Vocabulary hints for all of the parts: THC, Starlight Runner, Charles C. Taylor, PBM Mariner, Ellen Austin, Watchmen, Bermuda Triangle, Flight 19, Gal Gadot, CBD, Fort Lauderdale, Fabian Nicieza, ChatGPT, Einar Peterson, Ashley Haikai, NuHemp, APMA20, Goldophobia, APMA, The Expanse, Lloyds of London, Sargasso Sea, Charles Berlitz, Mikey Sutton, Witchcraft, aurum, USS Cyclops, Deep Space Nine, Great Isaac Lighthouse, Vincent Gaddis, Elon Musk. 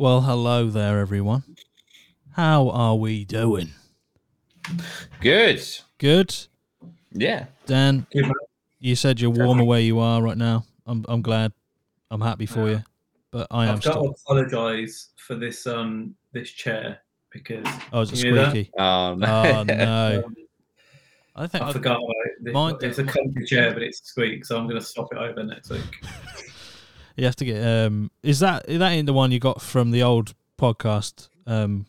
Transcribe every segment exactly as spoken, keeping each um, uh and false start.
Well, hello there, everyone. How are we doing? Good. Good? Yeah. Dan, good. You said you're warmer where you are right now. I'm I'm glad. I'm happy for yeah. you. But I I've am I've got still... to apologise for this um this chair because... Oh, is it squeaky? Oh, no. Oh, no. um, I, think I forgot. I've... Mine... It's a comfy chair, but it's squeak, so I'm going to swap it over next week. You have to get um. Is that that ain't the one you got from the old podcast um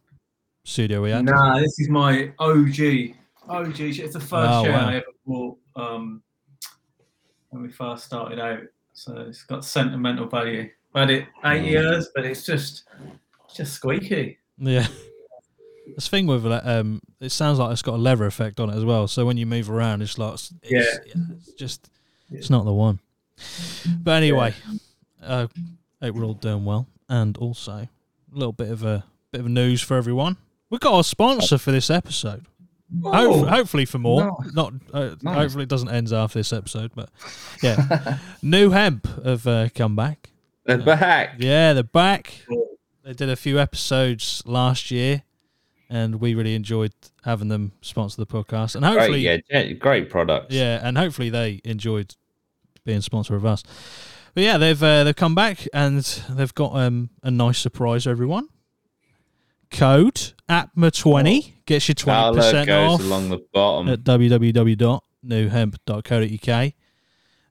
studio we had? Nah, this is my O G O G. It's the first oh, chair wow. I ever bought um when we first started out, so it's got sentimental value. I had it eight years, but it's just it's just squeaky. Yeah. This thing with it, um, it sounds like it's got a leather effect on it as well. So when you move around, it's like it's, yeah. it's just it's not the one. But anyway. Yeah. Uh, hope we're all doing well, and also a little bit of a bit of news for everyone. We've got our sponsor for this episode. Ho- hopefully for more. No. Not uh, no. Hopefully it doesn't end after this episode, but yeah, NuHemp have uh, come back. They're uh, back. Yeah, they're back. They did a few episodes last year, and we really enjoyed having them sponsor the podcast. And hopefully, great, yeah, great products. Yeah, and hopefully they enjoyed being sponsor of us. But yeah, they've uh, they've come back and they've got um, a nice surprise, everyone. Code A P M A twenty gets you twenty percent off along the bottom at w w w dot new hemp dot co dot u k.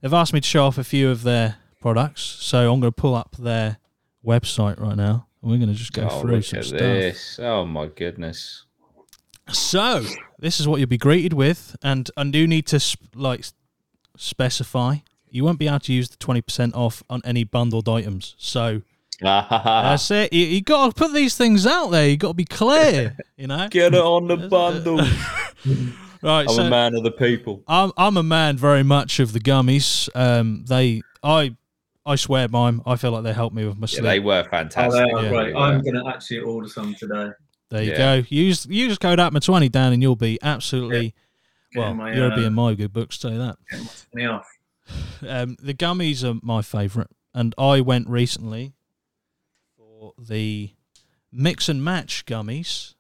They've asked me to show off a few of their products, so I'm going to pull up their website right now, and we're going to just go oh, through some stuff. This. Oh my goodness! So this is what you'll be greeted with, and I do need to sp- like specify. You won't be able to use the twenty percent off on any bundled items. So that's it. You, you got to put these things out there. You got to be clear, you know. Get it on the bundle. Right, I'm so a man of the people. I'm I'm a man very much of the gummies. Um, they I I swear by them. I feel like they helped me with my sleep. Yeah, they were fantastic. Oh, they yeah. great. I'm going to actually order some today. There you yeah. go. Use use code A P M A twenty down, and you'll be absolutely yeah. well. My, you'll uh, be in my good books. Say that. Me off. Um, the gummies are my favourite, and I went recently for the mix and match gummies,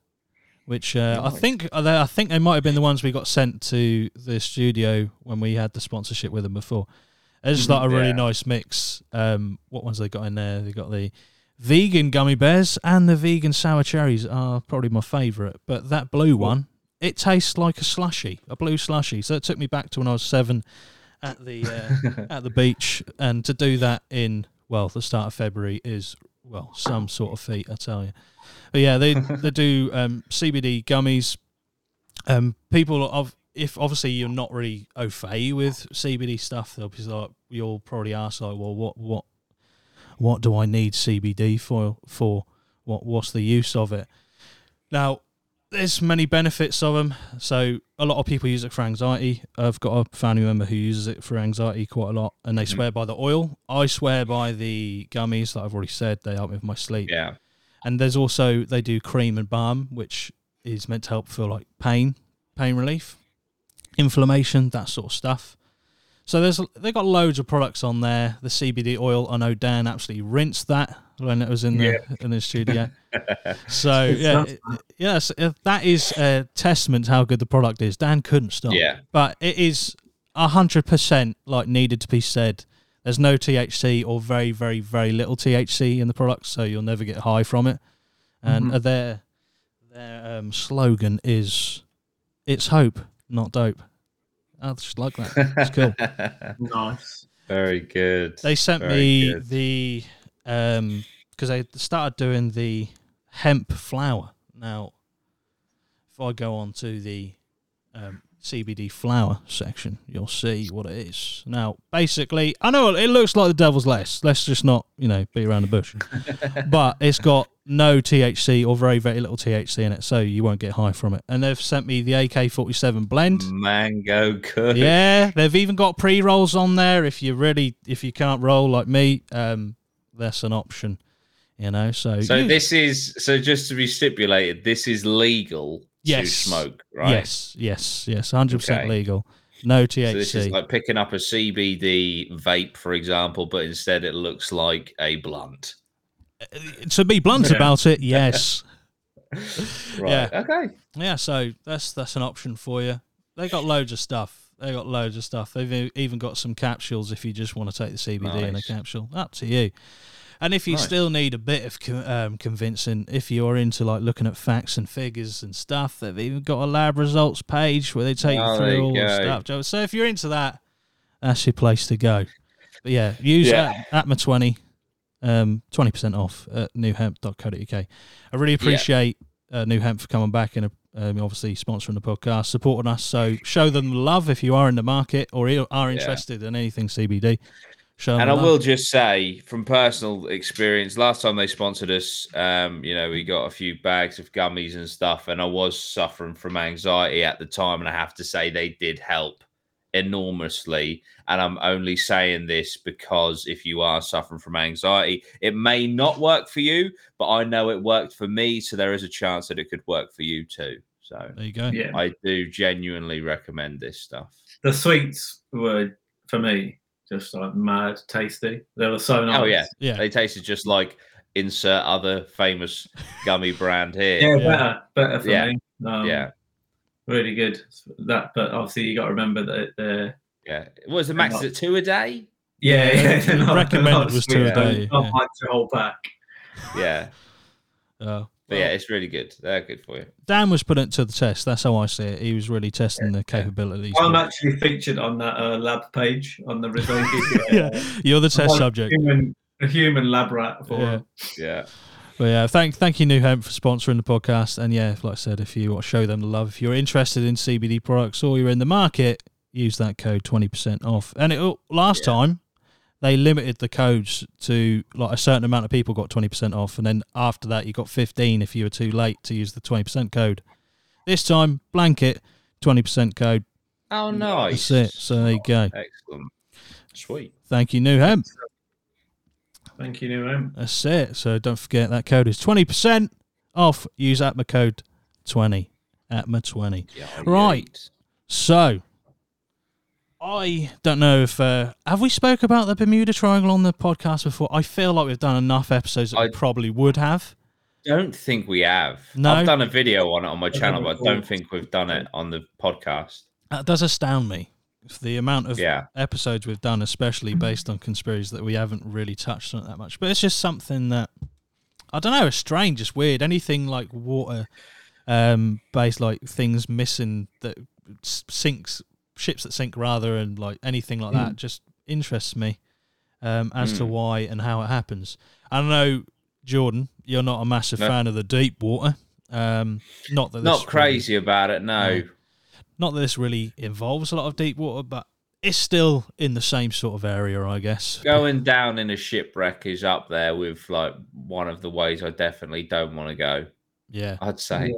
which uh, nice. I think I think they might have been the ones we got sent to the studio when we had the sponsorship with them before. It's mm, like a yeah. really nice mix. Um, what ones they got in there? They got the vegan gummy bears and the vegan sour cherries are probably my favourite. But that blue one, it tastes like a slushy, a blue slushy. So it took me back to when I was seven. At the uh, at the beach, and to do that in well the start of February is well some sort of feat, I tell you. But yeah, they they do um, C B D gummies. Um, people of if obviously you're not really au fait with C B D stuff, they'll be like you'll probably ask like, well, what what what do I need C B D for? For what what's the use of it? Now. There's many benefits of them. So a lot of people use it for anxiety. I've got a family member who uses it for anxiety quite a lot, and they mm-hmm. swear by the oil. I swear by the gummies that I've already said. They help me with my sleep. Yeah. And there's also, they do cream and balm, which is meant to help for like pain, pain relief, inflammation, that sort of stuff. So there's they've got loads of products on there. The C B D oil, I know Dan absolutely rinsed that when it was in the yeah. in the studio. So yeah, it, yes, that is a testament to how good the product is. Dan couldn't stop. Yeah. But it is a hundred percent like needed to be said. There's no T H C or very very very little T H C in the product, so you'll never get high from it. And mm-hmm. their their um, slogan is "It's hope, not dope." I just like that. It's cool. Nice. Very good. They sent Very me good. the, um, because they started doing the hemp flower. Now, if I go on to the um, C B D flower section, you'll see what it is. Now, basically, I know it looks like the devil's lettuce. Let's just not, you know, beat around the bush. But it's got no T H C or very, very little T H C in it, so you won't get high from it. And they've sent me the A K forty-seven blend. Mango cook. Yeah, they've even got pre-rolls on there. If you really, if you can't roll like me, um, that's an option, you know. So, so you, this is, so just to be stipulated, this is legal yes, to smoke, right? Yes, yes, yes, one hundred percent okay. legal. No T H C. So this is like picking up a C B D vape, for example, but instead it looks like a blunt. To be blunt yeah. about it, yes. Right. Yeah. Okay. Yeah. So that's that's an option for you. They got loads of stuff. They got loads of stuff. They've even got some capsules if you just want to take the C B D nice. in a capsule. Up to you. And if you nice. still need a bit of um, convincing, if you are into like looking at facts and figures and stuff, they've even got a lab results page where they take oh, you through all go. the stuff. So if you're into that, that's your place to go. But yeah, use yeah. A P M A twenty. Um, twenty percent off at nu hemp dot co dot uk. I really appreciate yeah. uh, NuHemp for coming back and um, obviously sponsoring the podcast, supporting us. So show them love if you are in the market or are interested yeah. in anything C B D. Show them and love. I will just say, from personal experience, last time they sponsored us, um, you know, we got a few bags of gummies and stuff, and I was suffering from anxiety at the time, and I have to say they did help enormously. And I'm only saying this because if you are suffering from anxiety, it may not work for you, but I know it worked for me, so there is a chance that it could work for you too. So there you go. Yeah, I do genuinely recommend this stuff. The sweets were for me just like mad tasty. They were so nice. Oh yeah, yeah. They tasted just like insert other famous gummy brand here. Yeah, yeah. better, better for yeah. me. Um, yeah. Really good that, but obviously you got to remember that. Uh, yeah, was the max at two a day? Yeah, yeah. yeah. Not, recommended not was two a day. Not yeah. like the whole pack. Yeah, uh, well, but yeah, it's really good. They're good for you. Dan was put it to the test. That's how I see it. He was really testing yeah. the capabilities. I'm actually featured on that uh, lab page on the results. yeah. yeah, you're the test I'm subject. A human, a human lab rat for yeah. yeah. But yeah, thank thank you, NuHemp, for sponsoring the podcast. And yeah, like I said, if you want to show them the love, if you're interested in C B D products or you're in the market, use that code twenty percent off. And it, last yeah. time, they limited the codes to like a certain amount of people got twenty percent off. And then after that, you got fifteen if you were too late to use the twenty percent code. This time, blanket, twenty percent code. Oh, nice. That's it. So there you go. Excellent. Sweet. Thank you, NuHemp. Thank you, NuHemp. That's it. So don't forget that code is twenty percent off. Use A P M A code twenty. A P M A twenty. Yeah, right. It. So I don't know if... Uh, have we spoke about the Bermuda Triangle on the podcast before? I feel like we've done enough episodes that I we probably would have. Don't think we have. No? I've done a video on it on my channel, but I don't think we've done it on the podcast. That does astound me. The amount of yeah. episodes we've done, especially based on conspiracies, that we haven't really touched on it that much. But it's just something that, I don't know, it's strange, it's weird. Anything like water um, based, like things missing that sinks, ships that sink rather, and like anything like mm. that just interests me um, as mm. to why and how it happens. I don't know, Jordan, you're not a massive no. fan of the deep water. Um, not that Not crazy really, about it, no. no. Not that this really involves a lot of deep water, but it's still in the same sort of area, I guess. Going down in a shipwreck is up there with like one of the ways I definitely don't want to go. Yeah, I'd say.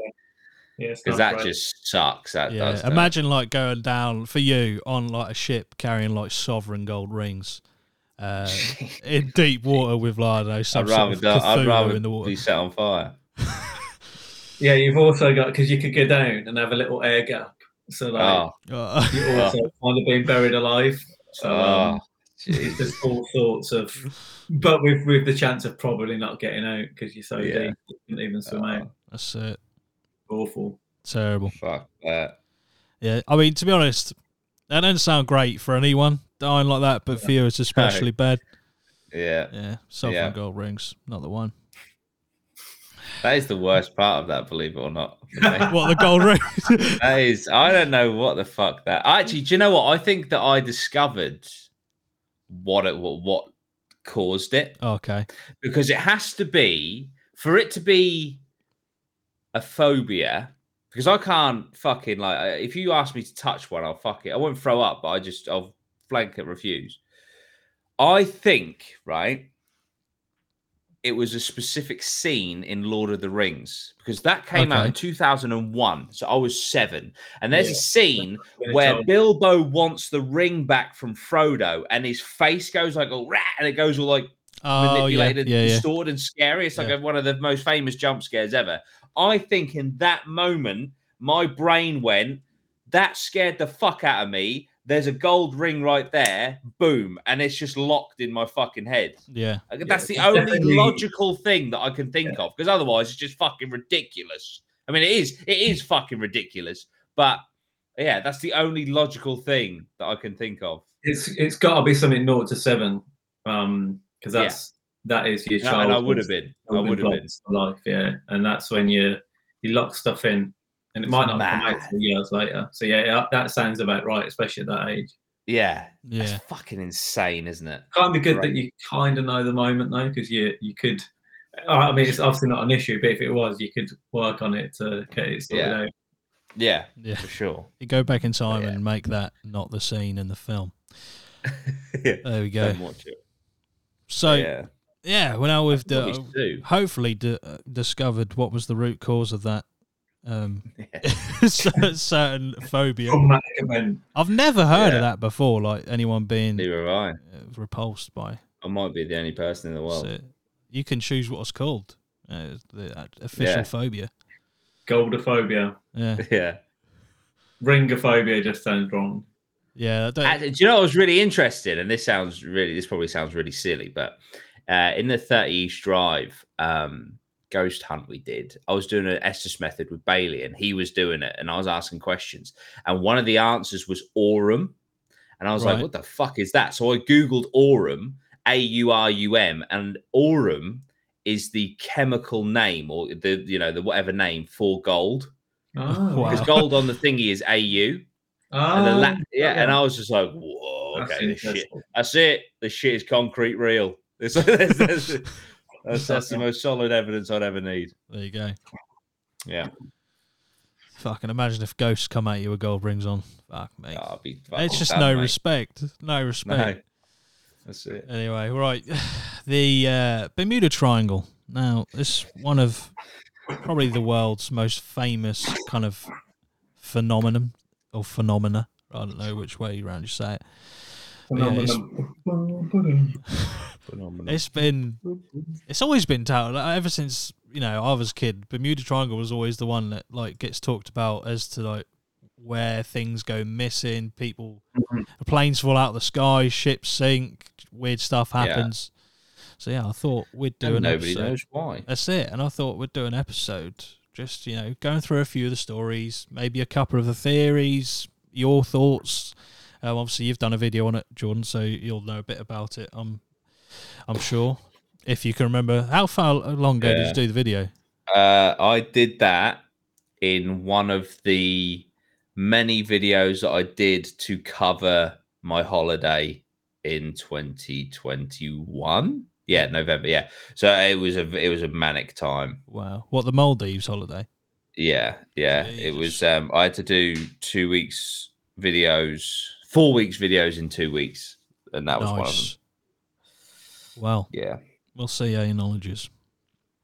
Yeah, because yeah, that right. just sucks. That yeah. does. Imagine that. Like going down for you on like a ship carrying like sovereign gold rings uh, in deep water with like I don't know, some I'd rather, sort of I'd rather in the water. Be set on fire. yeah, you've also got because you could go down and have a little air gap. So like oh. you're also oh. kind of being buried alive. So um, oh, it's just all sorts of, but with with the chance of probably not getting out because you're so yeah. deep, you couldn't even swim oh. out. That's it. Awful. Terrible. Fuck that. Yeah, I mean, to be honest, that doesn't sound great for anyone dying like that, but yeah. for you, it's especially no. bad. Yeah. Yeah. Sovereign yeah. gold rings, not the one. That is the worst part of that, believe it or not. What, the gold ring? That is, I don't know what the fuck that... Actually, do you know what? I think that I discovered what it what, what caused it. Okay. Because it has to be, for it to be a phobia, because I can't fucking, like, if you ask me to touch one, I'll fuck it. I won't throw up, but I just, I'll blanket refuse. I think, right... it was a specific scene in Lord of the Rings because that came okay. out in two thousand one. So I was seven. And there's yeah. a scene where time. Bilbo wants the ring back from Frodo and his face goes like, all rat, and it goes all like oh, manipulated, yeah, yeah, yeah. distorted and scary. It's like yeah. one of the most famous jump scares ever. I think in that moment, my brain went, that scared the fuck out of me. there's a gold ring right there, boom, and it's just locked in my fucking head. Yeah. That's yeah, the only logical thing that I can think yeah. of, because otherwise it's just fucking ridiculous. I mean, it is, it is fucking ridiculous, but yeah, that's the only logical thing that I can think of. It's It's got to be something naught to seven, um, because that's, yeah. that is your child. And I would have been. I would have been. Life, yeah. And that's when you, you lock stuff in. And it it's might not mad. come out till years later. So, yeah, that sounds about right, especially at that age. Yeah. yeah. That's fucking insane, isn't it? Kind of good right. that you kind of know the moment, though, because you, you could... I mean, it's obviously not an issue, but if it was, you could work on it to get it sorted yeah. out. Yeah, yeah, for sure. You go back in time yeah. and make that not the scene in the film. yeah. There we go. Don't watch it. So... Yeah. Yeah, well, now we've uh, hopefully d- discovered what was the root cause of that um, yeah. certain phobia. I've never heard yeah. of that before, like anyone being right. repulsed by. I might be the only person in the world. So you can choose what it's called, uh, the official yeah. phobia. Goldophobia. Yeah. yeah. Ringophobia just sounds wrong. Yeah. I don't... Actually, do you know what was really interesting? And this sounds really, this probably sounds really silly, but... Uh, in the thirty East Drive um, ghost hunt we did, I was doing an Estes method with Bailey, and he was doing it, and I was asking questions. And one of the answers was aurum. And I was right. like, what the fuck is that? So I Googled aurum, A U R U M, and aurum is the chemical name or the, you know, the whatever name for gold. Oh, wow. Because gold on the thingy is A U. Oh, and the la- yeah, yeah, and I was just like, whoa, okay, this shit. That's it. This shit is concrete real. that's, that's, that's, that's the most solid evidence I'd ever need. There you go. Yeah. Fucking imagine if ghosts come at you with gold rings on. Fuck, mate. Oh, it's just bad, no mate. respect. No respect. No. That's it. Anyway, right. The uh, Bermuda Triangle. Now, it's one of probably the world's most famous kind of phenomenon or phenomena. I don't know which way around you say it. Yeah, it's, it's been, it's always been touted. Like, ever since, you know, I was a kid, Bermuda Triangle was always the one that like gets talked about as to like where things go missing, people, mm-hmm. planes fall out of the sky, ships sink, weird stuff happens. Yeah. So yeah, I thought we'd do and an nobody episode. Knows why. That's it. And I thought we'd do an episode, just you know, going through a few of the stories, maybe a couple of the theories, your thoughts. Um, obviously, you've done a video on it, Jordan, so you'll know a bit about it. I'm, I'm sure, if you can remember. How far long ago yeah. did you do the video? Uh, I did that in one of the many videos that I did to cover my holiday in twenty twenty-one. Yeah, November. Yeah, so it was a it was a manic time. Wow, what the Maldives holiday? Yeah, yeah, Jeez. It was. Um, I had to do two weeks videos. Four weeks videos in two weeks, and that was nice. One of them. Well, yeah, we'll see how your knowledge is.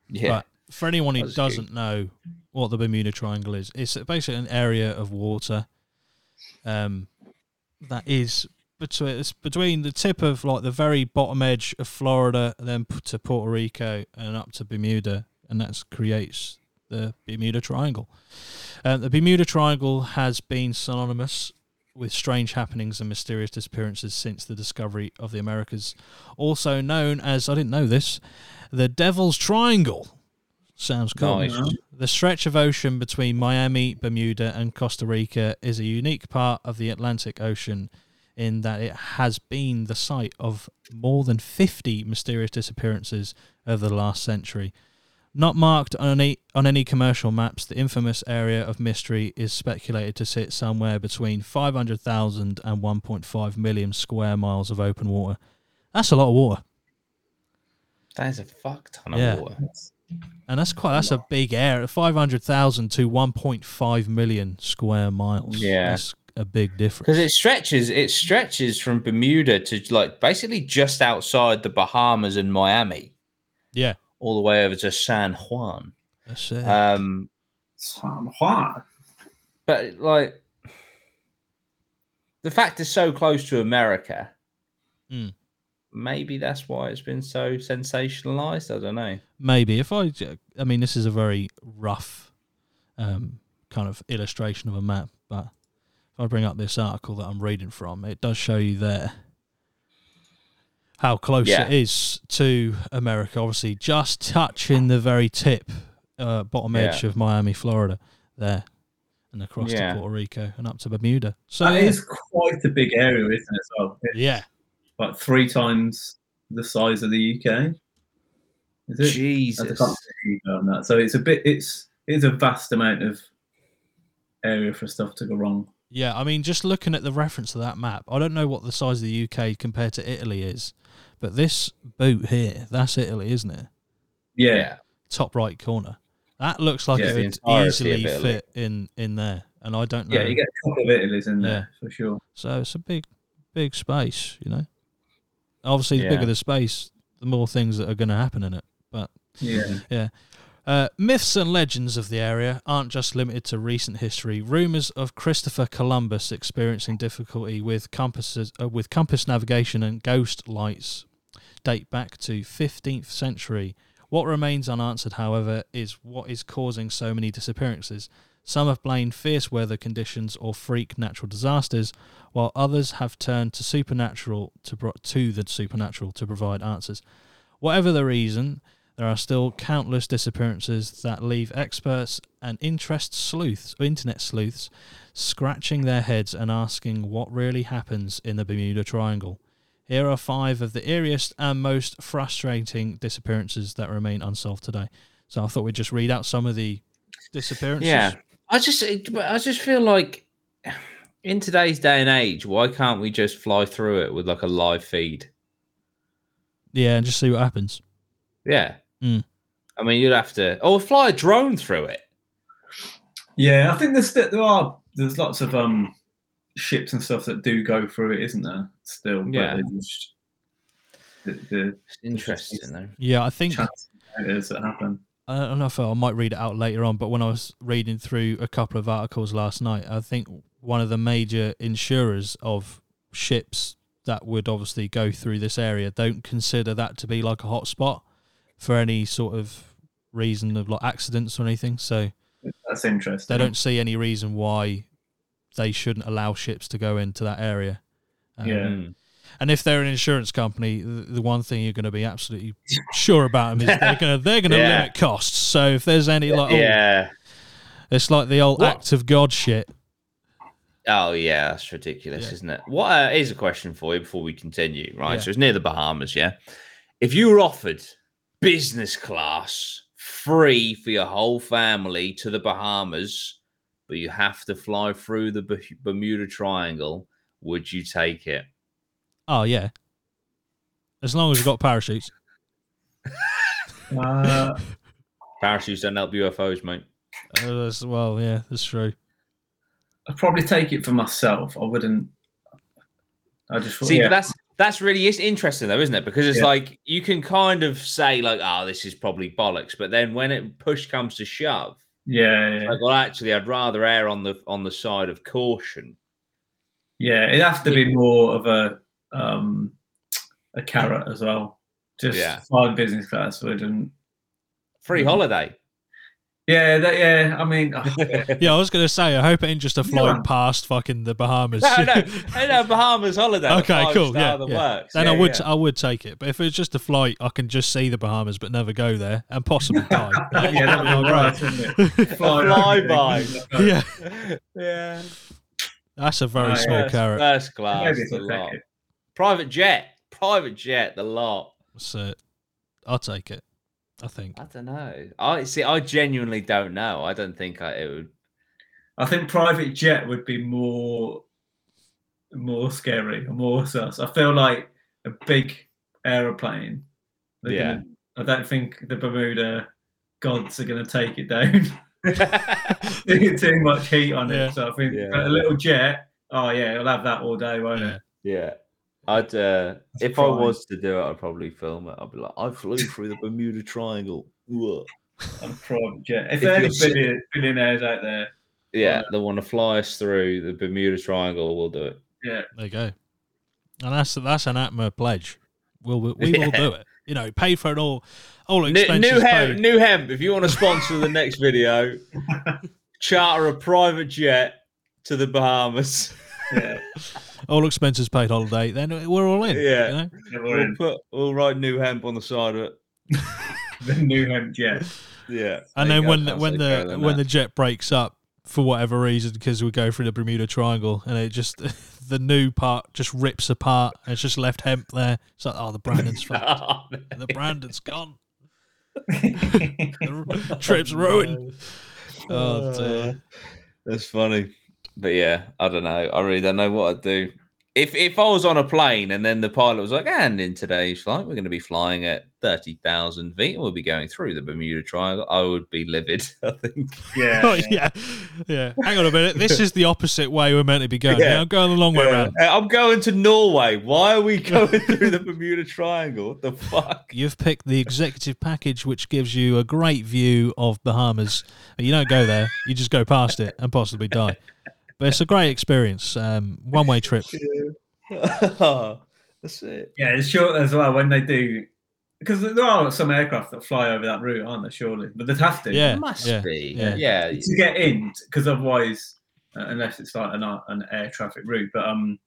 Yeah. But for anyone who doesn't cute. know what the Bermuda Triangle is, it's basically an area of water um, that is between, it's between the tip of like the very bottom edge of Florida, and then to Puerto Rico, and up to Bermuda, and that creates the Bermuda Triangle. Uh, the Bermuda Triangle has been synonymous with strange happenings and mysterious disappearances since the discovery of the Americas, also known as, I didn't know this, the Devil's Triangle. Sounds cool. Nice. The stretch of ocean between Miami, Bermuda, and Costa Rica is a unique part of the Atlantic Ocean in that it has been the site of more than fifty mysterious disappearances over the last century. Not marked on any, on any commercial maps, the infamous area of mystery is speculated to sit somewhere between five hundred thousand and one point five million square miles of open water. That's a lot of water. That is a fuck ton of yeah. water. And that's quite that's a big area. five hundred thousand to one point five million square miles. Yeah. That's a big difference. Because it stretches, it stretches from Bermuda to like basically just outside the Bahamas and Miami. Yeah. All the way over to San Juan. That's it. Um, San Juan. But, like, the fact it's so close to America, mm. maybe that's why it's been so sensationalized. I don't know. Maybe. If I, I mean, this is a very rough um, kind of illustration of a map, but If I bring up this article that I'm reading from, it does show you there how close yeah. it is to America. Obviously, just touching the very tip, uh, bottom yeah. edge of Miami, Florida, there, and across yeah. to Puerto Rico and up to Bermuda. So it yeah. is quite a big area, isn't it? So it's yeah, like three times the size of the U K. Is it? Jesus. On that. So it's a bit. It's it's a vast amount of area for stuff to go wrong. Yeah, I mean, just looking at the reference of that map, I don't know what the size of the U K compared to Italy is, but this boot here, that's Italy, isn't it? Yeah. Top right corner. That looks like yeah, it would easily fit in, in there, and I don't know. Yeah, you get a couple of Italys in yeah. there, for sure. So it's a big, big space, you know? Obviously, the yeah. bigger the space, the more things that are going to happen in it, but yeah. yeah. Uh, myths and legends of the area aren't just limited to recent history. Rumours of Christopher Columbus experiencing difficulty with compasses, uh, with compass navigation and ghost lights date back to fifteenth century. What remains unanswered, however, is what is causing so many disappearances. Some have blamed fierce weather conditions or freak natural disasters, while others have turned to supernatural to, pro- to the supernatural to provide answers. Whatever the reason, there are still countless disappearances that leave experts and interest sleuths, or internet sleuths, scratching their heads and asking what really happens in the Bermuda Triangle. Here are five of the eeriest and most frustrating disappearances that remain unsolved today. So I thought we'd just read out some of the disappearances. Yeah, I just, I just feel like in today's day and age, why can't we just fly through it with like a live feed? Yeah, and just see what happens. Yeah. Mm. I mean, you'd have to, or fly a drone through it. Yeah, I think there's there are there's lots of um ships and stuff that do go through it, isn't there? Still, but yeah. Just, the, the, interesting the, though. Yeah, I think chances that happen. I don't know if I, I might read it out later on, but when I was reading through a couple of articles last night, I think one of the major insurers of ships that would obviously go through this area don't consider that to be like a hot spot for any sort of reason of like accidents or anything. So that's interesting. They don't see any reason why they shouldn't allow ships to go into that area. Um, yeah. And if they're an insurance company, the one thing you're going to be absolutely sure about them is they're going to, they're going to yeah. limit costs. So if there's any like, oh, yeah, it's like the old what? act of God shit. Oh yeah. That's ridiculous, yeah. isn't it? What uh, is a question for you before we continue, right? Yeah. So it's near the Bahamas. Yeah. If you were offered business class, free for your whole family to the Bahamas, but you have to fly through the Bermuda Triangle, would you take it? Oh, yeah. As long as you've got parachutes. uh, parachutes don't help U F Os, mate. Uh, that's, well, yeah, that's true. I'd probably take it for myself. I wouldn't. I just thought, See, yeah. that's... That's really it's interesting, though, isn't it? Because it's yeah. like you can kind of say, like, oh, this is probably bollocks. But then when it push comes to shove, yeah, yeah. like, well, actually, I'd rather err on the on the side of caution. Yeah, it'd have to be more of a um, a carrot as well. Just yeah. fine business class wouldn't free holiday. Yeah, that, yeah. I mean, oh, yeah. yeah, I was gonna say, I hope it ain't just a flying yeah. past fucking the Bahamas. No, no, no, Bahamas holiday. Okay, cool. Yeah, yeah. Works. Then yeah, I would, yeah. I would take it. But if it was just a flight, I can just see the Bahamas but never go there and possibly die. yeah, that'd be right, wouldn't it? Fly, fly by. yeah, yeah. That's a very oh, small yeah. carrot. First class, the lot. It. Private jet, private jet, the lot. That's it. I'll take it. I think I don't know. I see. I genuinely don't know. I don't think I it would. I think private jet would be more, more scary, more sus. I feel like a big aeroplane. Yeah. Gonna, I don't think the Bermuda gods are going to take it down. Too much heat on yeah. it. So I think yeah. a little jet. Oh yeah, it'll have that all day, won't yeah. it? Yeah. I'd uh, if I was to do it, I'd probably film it. I'd be like, I flew through the Bermuda Triangle. I'm private jet. If, if there's any billion, billionaires out there, yeah, they want to fly us through the Bermuda Triangle, we'll do it. Yeah, there you go. And that's that's an APMA pledge. We'll we, we yeah. will do it. You know, pay for it all. All expenses New, paid. NuHemp, if you want to sponsor the next video, charter a private jet to the Bahamas. Yeah. All expenses paid holiday. Then we're all in. Yeah. You know? Yeah, we'll in. put we'll write NuHemp on the side of it. The NuHemp jet. Yeah. And there then when the, when the when that. the jet breaks up for whatever reason, because we go through the Bermuda Triangle and it just the new part just rips apart. And it's just left hemp there. It's like, oh, the Brandon's fucked. The Brandon's gone. The trip's ruined. Oh dear. That's funny. But yeah, I don't know. I really don't know what I'd do. If if I was on a plane and then the pilot was like, and in today's flight, we're going to be flying at thirty thousand feet and we'll be going through the Bermuda Triangle, I would be livid, I think. Yeah. Oh, yeah. Yeah. Hang on a minute. This is the opposite way we're meant to be going. Yeah. Yeah, I'm going the long yeah. way around. I'm going to Norway. Why are we going through the Bermuda Triangle? What the fuck? You've picked the executive package, which gives you a great view of Bahamas. You don't go there. You just go past it and possibly die. But it's a great experience. Um, one-way trip. Oh, that's it. Yeah, it's short as well when they do, because there are some aircraft that fly over that route, aren't there? Surely, but they'd have to. Yeah, it must yeah. be. Yeah. Yeah. yeah, to get in, because otherwise, uh, unless it's like an, an air traffic route. But um,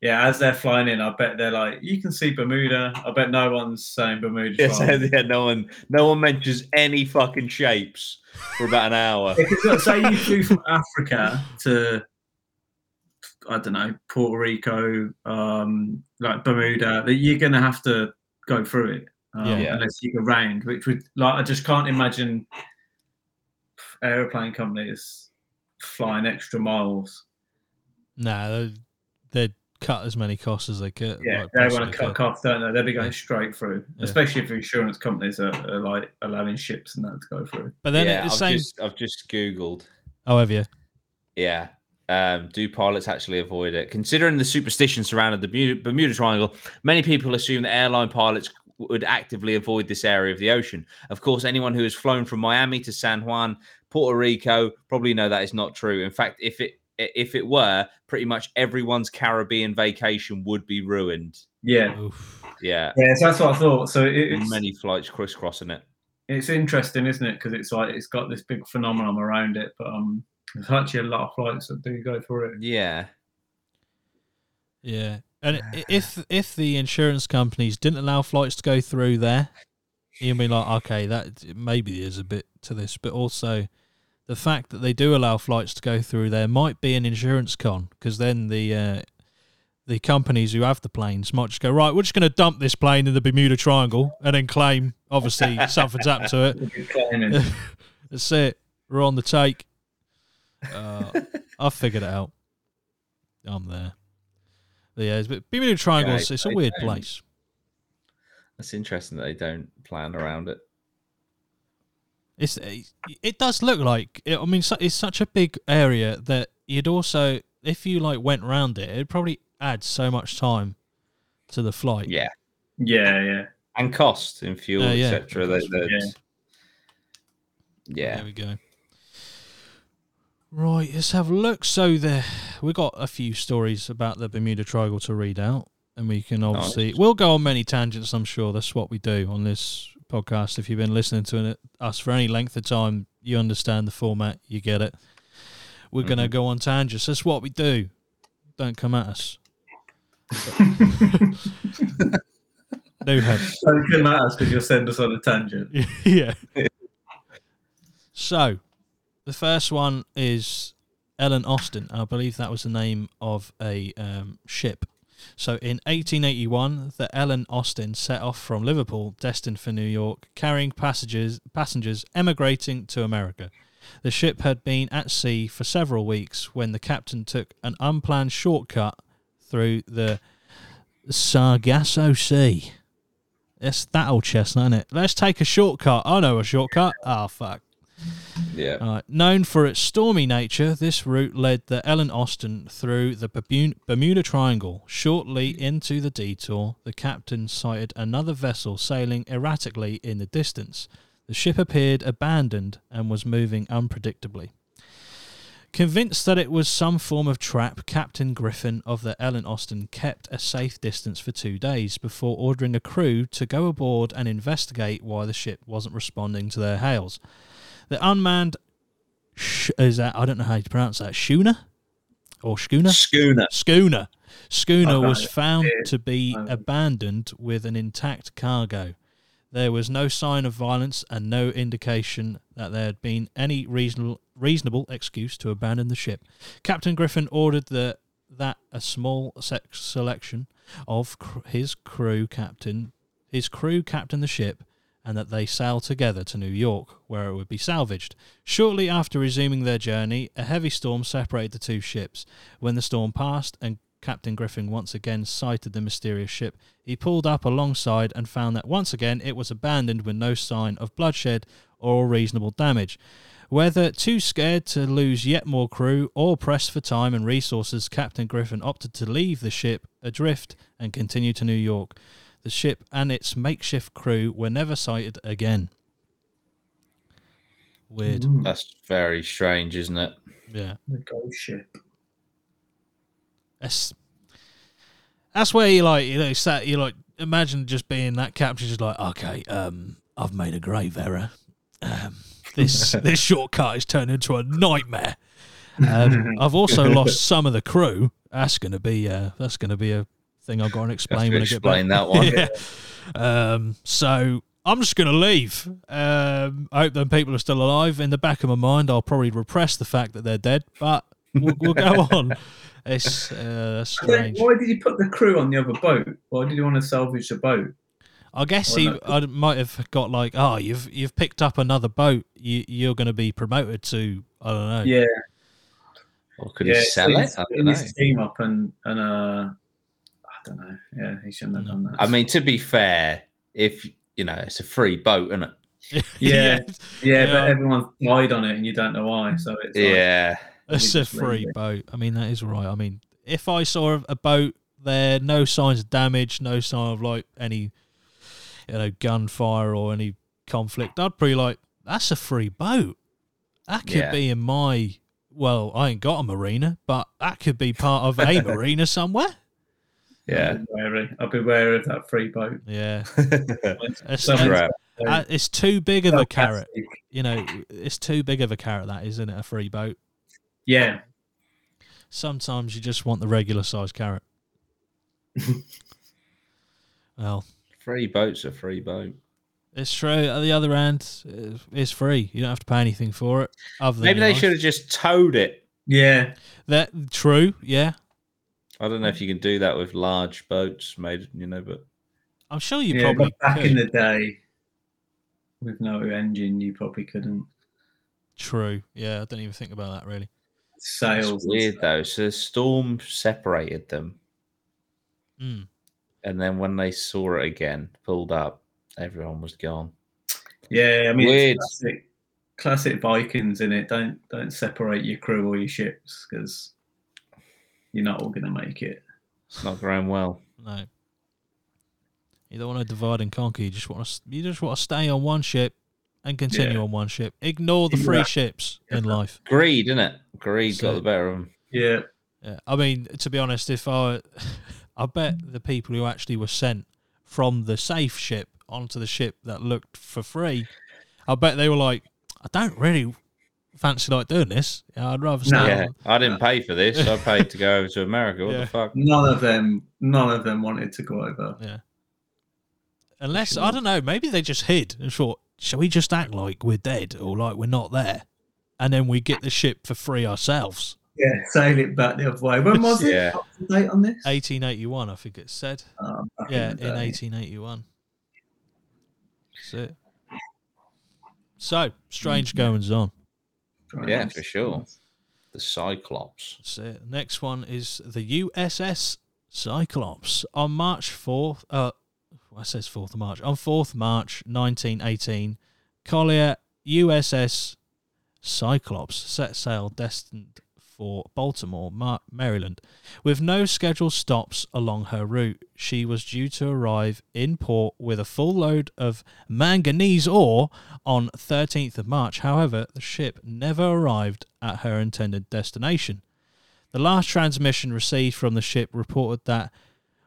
yeah, as they're flying in, I bet they're like, you can see Bermuda. I bet no one's saying Bermuda. Yes, yeah, no one, no one mentions any fucking shapes for about an hour. Because say you flew from Africa to, I don't know, Puerto Rico, um, like Bermuda, that you're gonna have to go through it um, yeah. unless you go round. Which would, like, I just can't imagine aeroplane companies flying extra miles. No, they'd cut as many costs as they could. Yeah, like, they want to cut costs, don't they? They'll be going yeah. straight through, yeah. especially if insurance companies are, are like allowing ships and that to go through. But then yeah, it's the same. Just, I've just Googled. Oh, have you? Yeah. Um, do pilots actually avoid it? Considering the superstition surrounding the Bermuda, Bermuda Triangle, many people assume that airline pilots would actively avoid this area of the ocean. Of course, anyone who has flown from Miami to San Juan, Puerto Rico, probably know that is not true. In fact, if it if it were, pretty much everyone's Caribbean vacation would be ruined. Yeah. Oof. Yeah. Yeah, so that's what I thought. So it's many flights crisscrossing it. It's interesting, isn't it? Because it's like it's got this big phenomenon around it, but um, there's actually a lot of flights that do go for it. Yeah. Yeah. And if if the insurance companies didn't allow flights to go through there, you'd be like, okay, that maybe there's a bit to this. But also, the fact that they do allow flights to go through there might be an insurance con, because then the uh, the companies who have the planes might just go, right, we're just going to dump this plane in the Bermuda Triangle and then claim, obviously, something's happened to it. That's it. We're on the take. uh, I've figured it out. I'm there. But yeah, but Bermuda Triangles, yeah, it's a weird don't. place. It's interesting that they don't plan around it. It's it, it does look like it, I mean, it's such a big area that you'd also, if you like went round it, it'd probably add so much time to the flight. Yeah, yeah, yeah, and cost in fuel, uh, yeah. et cetera. That, yeah. yeah, there we go. Right, let's have a look. So there, we got a few stories about the Bermuda Triangle to read out, and we can obviously... Nice. We'll go on many tangents, I'm sure. That's what we do on this podcast. If you've been listening to us for any length of time, you understand the format, you get it. We're mm-hmm. going to go on tangents. That's what we do. Don't come at us. NuHemp. Don't come at us because you'll send us on a tangent. Yeah. So... the first one is Ellen Austin. I believe that was the name of a um, ship. So in eighteen eighty-one, the Ellen Austin set off from Liverpool, destined for New York, carrying passengers, passengers emigrating to America. The ship had been at sea for several weeks when the captain took an unplanned shortcut through the Sargasso Sea. It's that old chestnut, isn't it? Let's take a shortcut. I know a shortcut. Ah, oh, fuck. Yeah. Uh, known for its stormy nature, this route led the Ellen Austin through the Bermuda Triangle. Shortly into the detour, the captain sighted another vessel sailing erratically in the distance. The ship appeared abandoned and was moving unpredictably. Convinced that it was some form of trap, Captain Griffin of the Ellen Austin kept a safe distance for two days before ordering a crew to go aboard and investigate why the ship wasn't responding to their hails. The unmanned, sh- is that, I don't know how to pronounce that, schooner? or schooner? Schooner. Schooner. Schooner oh, was found it. to be um, abandoned with an intact cargo. There was no sign of violence and no indication that there had been any reasonable reasonable excuse to abandon the ship. Captain Griffin ordered the, that a small sex selection of cr- his crew captain his crew captain the ship, and that they sail together to New York, where it would be salvaged. Shortly after resuming their journey, a heavy storm separated the two ships. When the storm passed and Captain Griffin once again sighted the mysterious ship, he pulled up alongside and found that once again it was abandoned with no sign of bloodshed or reasonable damage. Whether too scared to lose yet more crew or pressed for time and resources, Captain Griffin opted to leave the ship adrift and continue to New York. The ship and its makeshift crew were never sighted again. Weird. Mm, that's very strange, isn't it? Yeah. The ghost ship. That's, that's where you like, you know, sat, you like, imagine just being that captain, just like, okay, um, I've made a grave error. Um, this this shortcut has turned into a nightmare. Um, I've also lost some of the crew. That's gonna be uh, that's gonna be a thing I've got to explain when I get back. Explain that one. Yeah. Um, so I'm just gonna leave. Um, I hope them people are still alive. In the back of my mind, I'll probably repress the fact that they're dead, but we'll, we'll go on. It's uh, strange. Why did you put the crew on the other boat? Why did you want to salvage the boat? I guess he I might have got like, oh, you've you've picked up another boat. You, you're going to be promoted to, I don't know. Yeah. Or could yeah, he sell it? I don't know. Team up and, and uh, I don't know. Yeah, he shouldn't have done that. I mean, to be fair, if, you know, it's a free boat, isn't it? yeah. yeah. Yeah, but everyone's died on it and you don't know why. So it's Yeah. Like, it's a free boat. I mean, that is right. I mean, if I saw a boat there, no signs of damage, no sign of like any, you know, gunfire or any conflict, I'd probably like, that's a free boat. That could yeah. be in my, well, I ain't got a marina, but that could be part of a marina somewhere. Yeah. I'll be wary of that free boat. Yeah. it's, it's too big of a carrot. You know, it's too big of a carrot, that, isn't it, a free boat? Yeah. Sometimes you just want the regular size carrot. Well, free boat's a free boat. It's true. On the other hand, it's free. You don't have to pay anything for it. Other than Maybe they life. should have just towed it. Yeah. That true. Yeah. I don't know if you can do that with large boats, made you know, but I'm sure you yeah, probably back could. in the day with no engine, you probably couldn't. True. Yeah, I didn't even think about that really. Sales. It's weird though. So the storm separated them, mm. and then when they saw it again, pulled up, everyone was gone. Yeah, I mean, weird. It's classic, classic Vikings in it. Don't don't separate your crew or your ships because you're not all going to make it. It's not going well. No, you don't want to divide and conquer. You just want to. You just want to stay on one ship. And continue yeah. on one ship. Ignore the free yeah. ships yeah. in life. Greed, isn't it? Greed so, got the better of them. Yeah. yeah. I mean, to be honest, if I, I bet the people who actually were sent from the safe ship onto the ship that looked for free, I bet they were like, I don't really fancy like doing this. I'd rather stay. No. Yeah. I didn't pay for this. I paid to go over to America. What yeah. the fuck? None of them. None of them wanted to go over. Yeah. Unless sure. I don't know. Maybe they just hid and thought, shall we just act like we're dead or like we're not there? And then we get the ship for free ourselves. Yeah, sail it back the other way. When was it? yeah. Up to date on this? eighteen eighty-one, I think it said. Oh, yeah, in eighteen eighty-one. That's it. So, strange mm-hmm. goings on. Yeah, for sure. The Cyclops. That's it. Next one is the U S S Cyclops. On March fourth... Uh, It says fourth of March. On fourth of March nineteen eighteen, Collier U S S Cyclops set sail destined for Baltimore, Maryland. With no scheduled stops along her route, she was due to arrive in port with a full load of manganese ore on thirteenth of March. However, the ship never arrived at her intended destination. The last transmission received from the ship reported that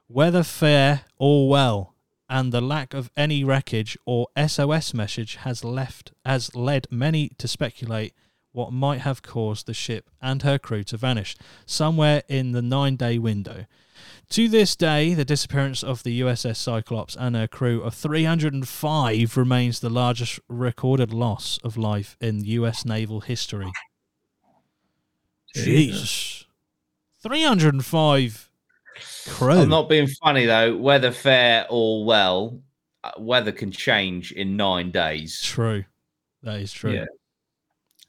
weather fair all well, and the lack of any wreckage or S O S message has left has led many to speculate what might have caused the ship and her crew to vanish somewhere in the nine-day window. To this day, the disappearance of the U S S Cyclops and her crew of three hundred five remains the largest recorded loss of life in U S naval history. Jesus. three hundred five crew. I'm not being funny, though. Whether fair or well, weather can change in nine days. True. That is true. Yeah.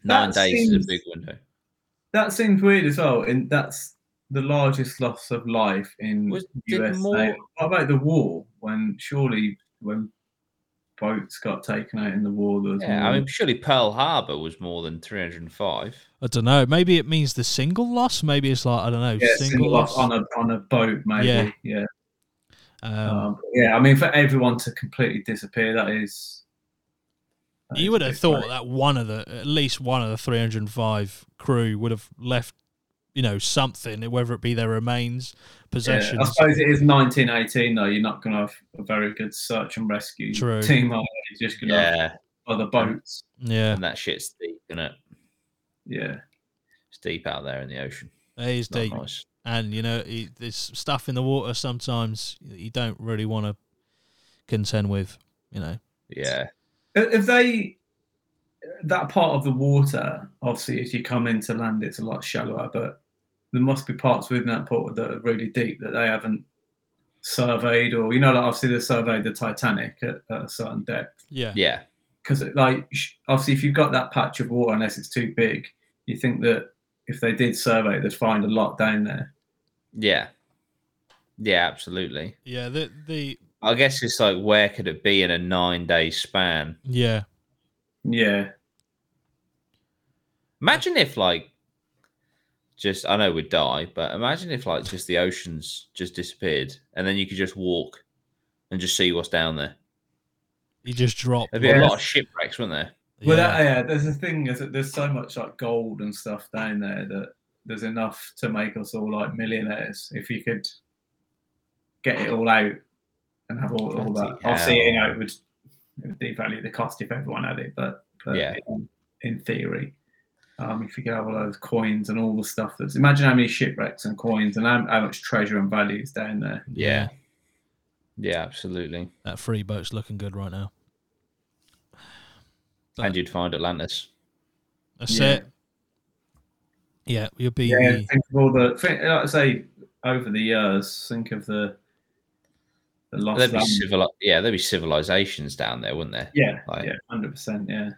Nine that days seems, is a big window. That seems weird as well. And that's the largest loss of life in was, U S. More... What about the war? When surely when boats got taken out in the war, there was yeah. More... I mean, surely Pearl Harbor was more than three hundred and five. I don't know. Maybe it means the single loss. Maybe it's like I don't know. Yeah, single, single loss on a on a boat. Maybe. Yeah. Yeah. Um, um, yeah. I mean, for everyone to completely disappear, that is. You would have thought that one of the, at least one of the three hundred five crew would have left, you know, something, whether it be their remains, possessions. Yeah, I suppose it is nineteen eighteen, though. You're not going to have a very good search and rescue True. team. Are you? You're just going to yeah. have other boats. Yeah. And that shit's deep, isn't it? Yeah. It's deep out there in the ocean. It is not deep. Nice. And, you know, it, there's stuff in the water sometimes that you don't really want to contend with, you know. Yeah. If they, that part of the water, obviously, as you come into land, it's a lot shallower, but there must be parts within that port that are really deep that they haven't surveyed, or, you know, like obviously they surveyed the Titanic at, at a certain depth. Yeah. Yeah. Because, like, obviously, if you've got that patch of water, unless it's too big, you think that if they did survey, they'd find a lot down there. Yeah. Yeah, absolutely. Yeah, the the... I guess it's like, where could it be in a nine-day span? Yeah. Yeah. Imagine if, like, just... I know we'd die, but imagine if, like, just the oceans just disappeared and then you could just walk and just see what's down there. You just drop. There'd be yeah. a lot of shipwrecks, wouldn't there? Yeah. Well, that, yeah, there's the thing. Is that there's so much, like, gold and stuff down there that there's enough to make us all, like, millionaires if you could get it all out. And have all, all that. Obviously, you know, it would, it would devalue the cost if everyone had it, but, but yeah. in, in theory, um, if you could have all those coins and all the stuff that's, imagine how many shipwrecks and coins and how, how much treasure and value is down there. Yeah. Yeah, absolutely. That free boat's looking good right now. But and you'd find Atlantis. That's yeah. it. Yeah, you'll be. Yeah, think of all the, think, like I say, over the years, think of the. The there'd be civili- yeah, there'd be civilizations down there, wouldn't there? Yeah, like, yeah, one hundred percent, yeah.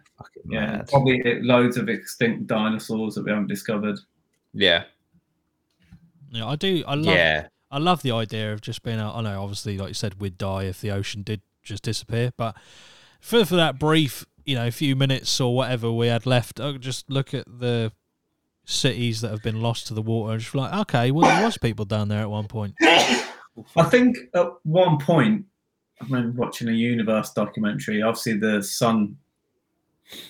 Yeah, probably loads of extinct dinosaurs that we haven't discovered. Yeah. Yeah, I do, I love yeah. I love the idea of just being, I know, obviously, like you said, we'd die if the ocean did just disappear, but for, for that brief, you know, few minutes or whatever we had left, I could just look at the cities that have been lost to the water and just be like, okay, well, there was people down there at one point. I think at one point, I remember watching a universe documentary. Obviously, the sun,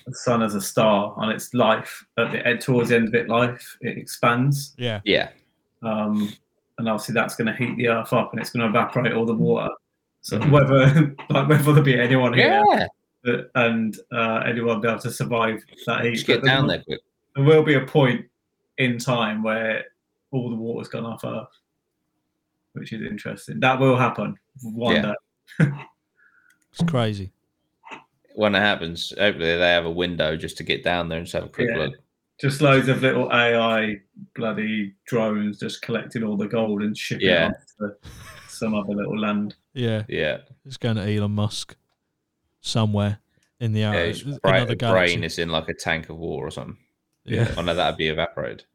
the sun as a star on its life, at the, towards the end of its life, it expands. Yeah, yeah. Um, and obviously, that's going to heat the Earth up, and it's going to evaporate all the water. So whether, like, whether there be anyone here, yeah. that, and uh, anyone be able to survive that heat, just get but down there, quick. There will be a point in time where all the water's gone off Earth. Which is interesting. That will happen one yeah. day. It's crazy. When it happens, hopefully they have a window just to get down there and just have a quick yeah. look. Just loads of little A I bloody drones just collecting all the gold and shipping yeah. it off to some other little land. Yeah. Yeah. It's going to Elon Musk somewhere in the outer. Yeah, his brain, another brain is in like a tank of water or something. Yeah. I know that would be evaporated.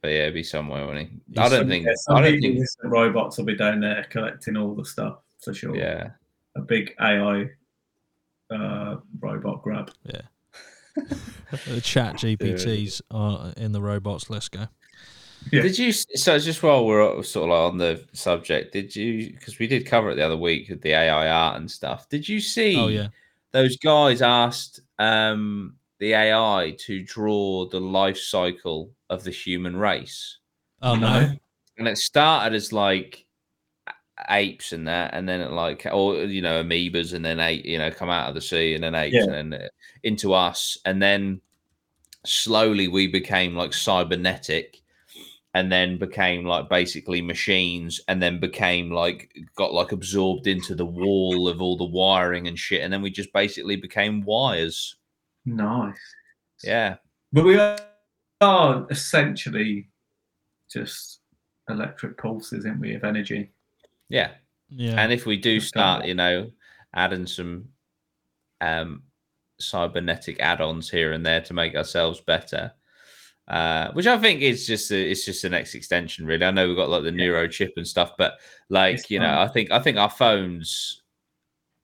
But yeah, it'd be somewhere, wouldn't he? I don't think. I don't think robots will be down there collecting all the stuff for sure. Yeah, a big A I uh, robot grab. Yeah, the Chat G P Ts are in the robots. Let's go. Yeah. Did you? So just while we're sort of like on the subject, did you? Because we did cover it the other week with the A I art and stuff. Did you see? Oh yeah. Those guys asked um, the A I to draw the life cycle of the human race. Oh no. And it started as like apes and that, and then it like, or, you know, amoebas, and then ape, you know, come out of the sea, and then apes, yeah. and then into us. And then slowly we became like cybernetic, and then became like basically machines, and then became like, got like absorbed into the wall of all the wiring and shit. And then we just basically became wires. Nice. Yeah. But we are essentially just electric pulses, aren't we, of energy. Yeah. Yeah. And if we do start, you know, adding some um, cybernetic add-ons here and there to make ourselves better, Uh, which I think is just a, it's just the next extension, really. I know we've got like the yeah. neuro chip and stuff, but like it's you fun. know, I think I think our phones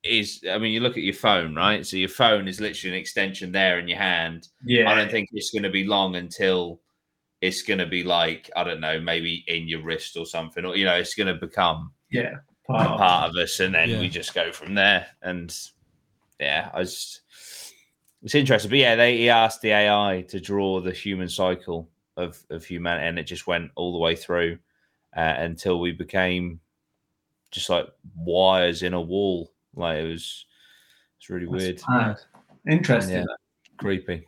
is. I mean, you look at your phone, right? So your phone is literally an extension there in your hand. Yeah, I don't think it's going to be long until it's going to be like, I don't know, maybe in your wrist or something, or you know, it's going to become yeah part, a of, part of us, and then yeah. we just go from there. And yeah, I just. It's interesting, but yeah, they he asked the A I to draw the human cycle of, of humanity, and it just went all the way through uh, until we became just like wires in a wall. Like it was, it's really That's weird. Bad. Interesting, yeah, creepy.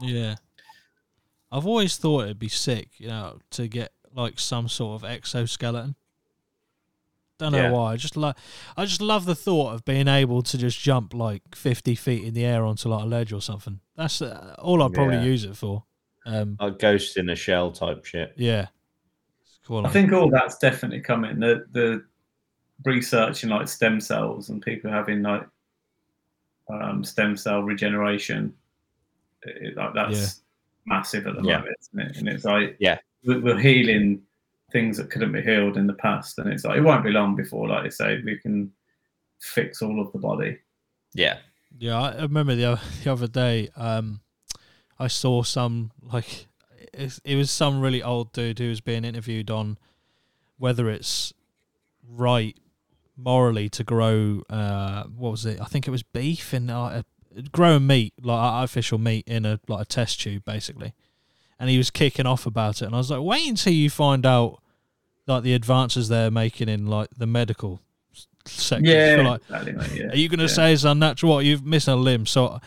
Yeah, I've always thought it'd be sick, you know, to get like some sort of exoskeleton. Don't know yeah. why. I just like, I just love the thought of being able to just jump like fifty feet in the air onto like a ledge or something. That's uh, all I'd probably yeah. use it for. Um, a ghost in a shell type shit. Yeah, cool. I think all that's definitely coming. The the research in like stem cells and people having like um, stem cell regeneration, it, like that's yeah. massive at the moment, yeah. isn't it? And it's like yeah, we're healing things that couldn't be healed in the past, and it's like it won't be long before, like you say, we can fix all of the body. Yeah. Yeah, I remember the other, the other day um, I saw some, like, it, it was some really old dude who was being interviewed on whether it's right morally to grow, uh, what was it? I think it was beef and uh, growing meat, like artificial meat in a like a test tube, basically. And he was kicking off about it, and I was like, "Wait until you find out, like the advances they're making in like the medical sector." Yeah, like, exactly, yeah. Are you going to yeah. say it's unnatural? What, you've missed a limb, so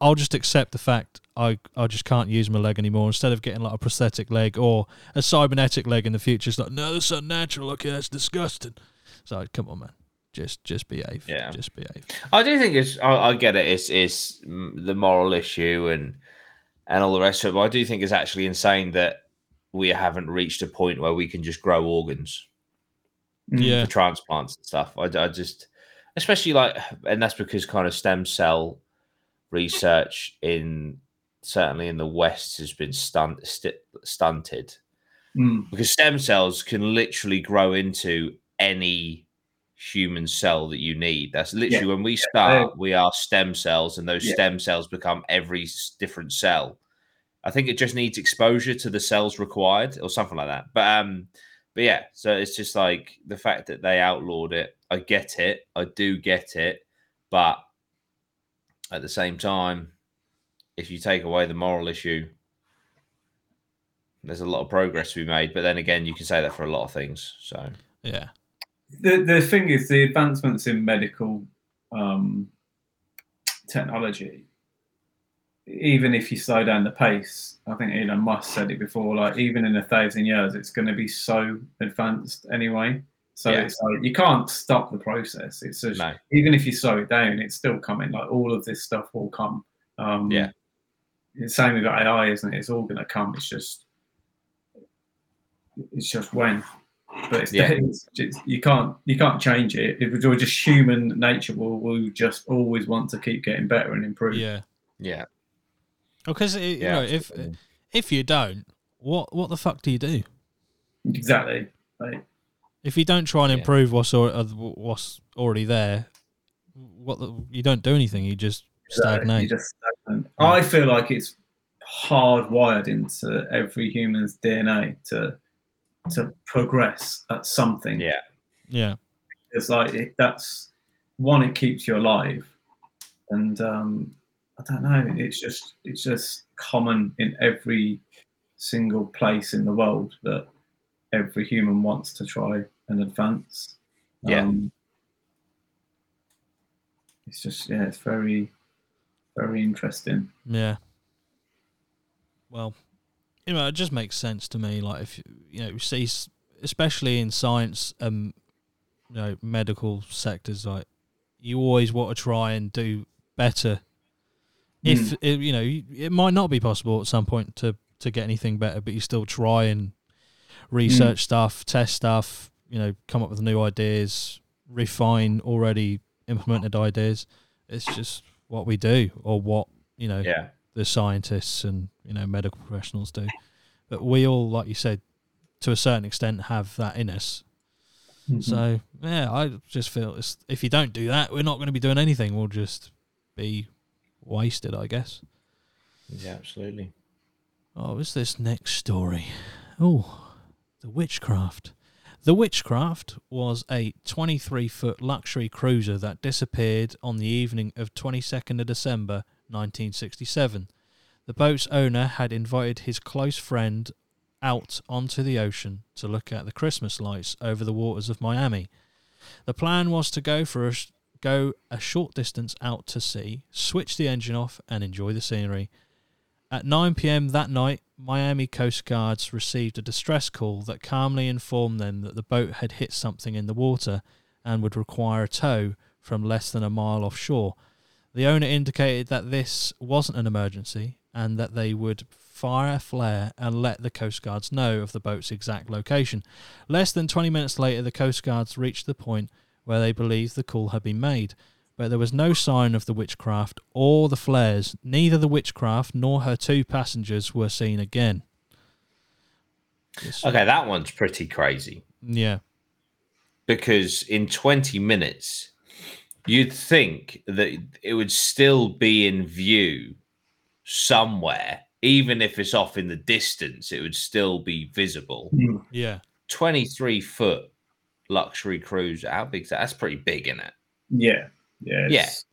I'll just accept the fact I I just can't use my leg anymore. Instead of getting like a prosthetic leg or a cybernetic leg in the future, it's like, no, it's unnatural. Okay, that's disgusting. So come on, man, just just behave. Yeah, just behave. I do think it's. I, I get it. It's it's the moral issue and. And all the rest of it. But I do think it's actually insane that we haven't reached a point where we can just grow organs yeah. for transplants and stuff. I, I just, especially like, and that's because kind of stem cell research in, certainly in the West, has been stunt, st- stunted mm. because stem cells can literally grow into any human cell that you need. That's literally yeah. when we start, yeah. we are stem cells, and those yeah. stem cells become every different cell. I think it just needs exposure to the cells required or something like that. But um, but yeah, so it's just like the fact that they outlawed it. I get it. I do get it. But at the same time, if you take away the moral issue, there's a lot of progress to be made. But then again, you can say that for a lot of things. So yeah. The the thing is, the advancements in medical um, technology, even if you slow down the pace, I think Elon Musk said it before, like even in a thousand years, it's going to be so advanced anyway. So yeah. it's like, you can't stop the process. It's just, no. even if you slow it down, it's still coming. Like all of this stuff will come. Um, yeah. It's the same with A I, isn't it? It's all going to come. It's just, it's just when. But it's, yeah. it's, it's, you can't you can't change it. If we're just human nature, will will just always want to keep getting better and improve. Yeah, yeah. Because well, yeah, you know, if if you don't, what what the fuck do you do? Exactly. Right. If you don't try and improve yeah. what's or, what's already there, what the, you don't do anything. You just stagnate. You just stagnate. Yeah. I feel like it's hardwired into every human's D N A to. to progress at something. Yeah. Yeah. It's like, it, that's one, it keeps you alive. And um, I don't know, it's just, it's just common in every single place in the world that every human wants to try and advance. Yeah. Um, it's just, yeah, it's very, very interesting. Yeah. well, you know, it just makes sense to me. Like, if you know, you see, especially in science, um, you know, medical sectors, like you always want to try and do better. Mm. If it, you know, it might not be possible at some point to to get anything better, but you still try and research mm. stuff, test stuff, you know, come up with new ideas, refine already implemented ideas. It's just what we do, or what, you know, yeah. the scientists and, you know, medical professionals do. But we all, like you said, to a certain extent have that in us. Mm-hmm. So, yeah, I just feel it's, if you don't do that, we're not going to be doing anything. We'll just be wasted, I guess. Yeah, absolutely. Oh, what's this next story? Oh, the Witchcraft. The Witchcraft was a twenty-three-foot luxury cruiser that disappeared on the evening of twenty-second of December nineteen sixty-seven. The boat's owner had invited his close friend out onto the ocean to look at the Christmas lights over the waters of Miami. The plan was to go for a, go a short distance out to sea, switch the engine off, and enjoy the scenery. At nine p.m. that night, Miami Coast Guards received a distress call that calmly informed them that the boat had hit something in the water and would require a tow from less than a mile offshore. The owner indicated that this wasn't an emergency and that they would fire a flare and let the Coast Guards know of the boat's exact location. Less than twenty minutes later, the Coast Guards reached the point where they believed the call had been made. But there was no sign of the Witchcraft or the flares. Neither the Witchcraft nor her two passengers were seen again. Yes. Okay, that one's pretty crazy. Yeah. Because in twenty minutes, you'd think that it would still be in view somewhere. Even if it's off in the distance, it would still be visible. Yeah. twenty-three-foot luxury cruiser. How big is that? That's pretty big, isn't it? Yeah. Yes. Yeah. So,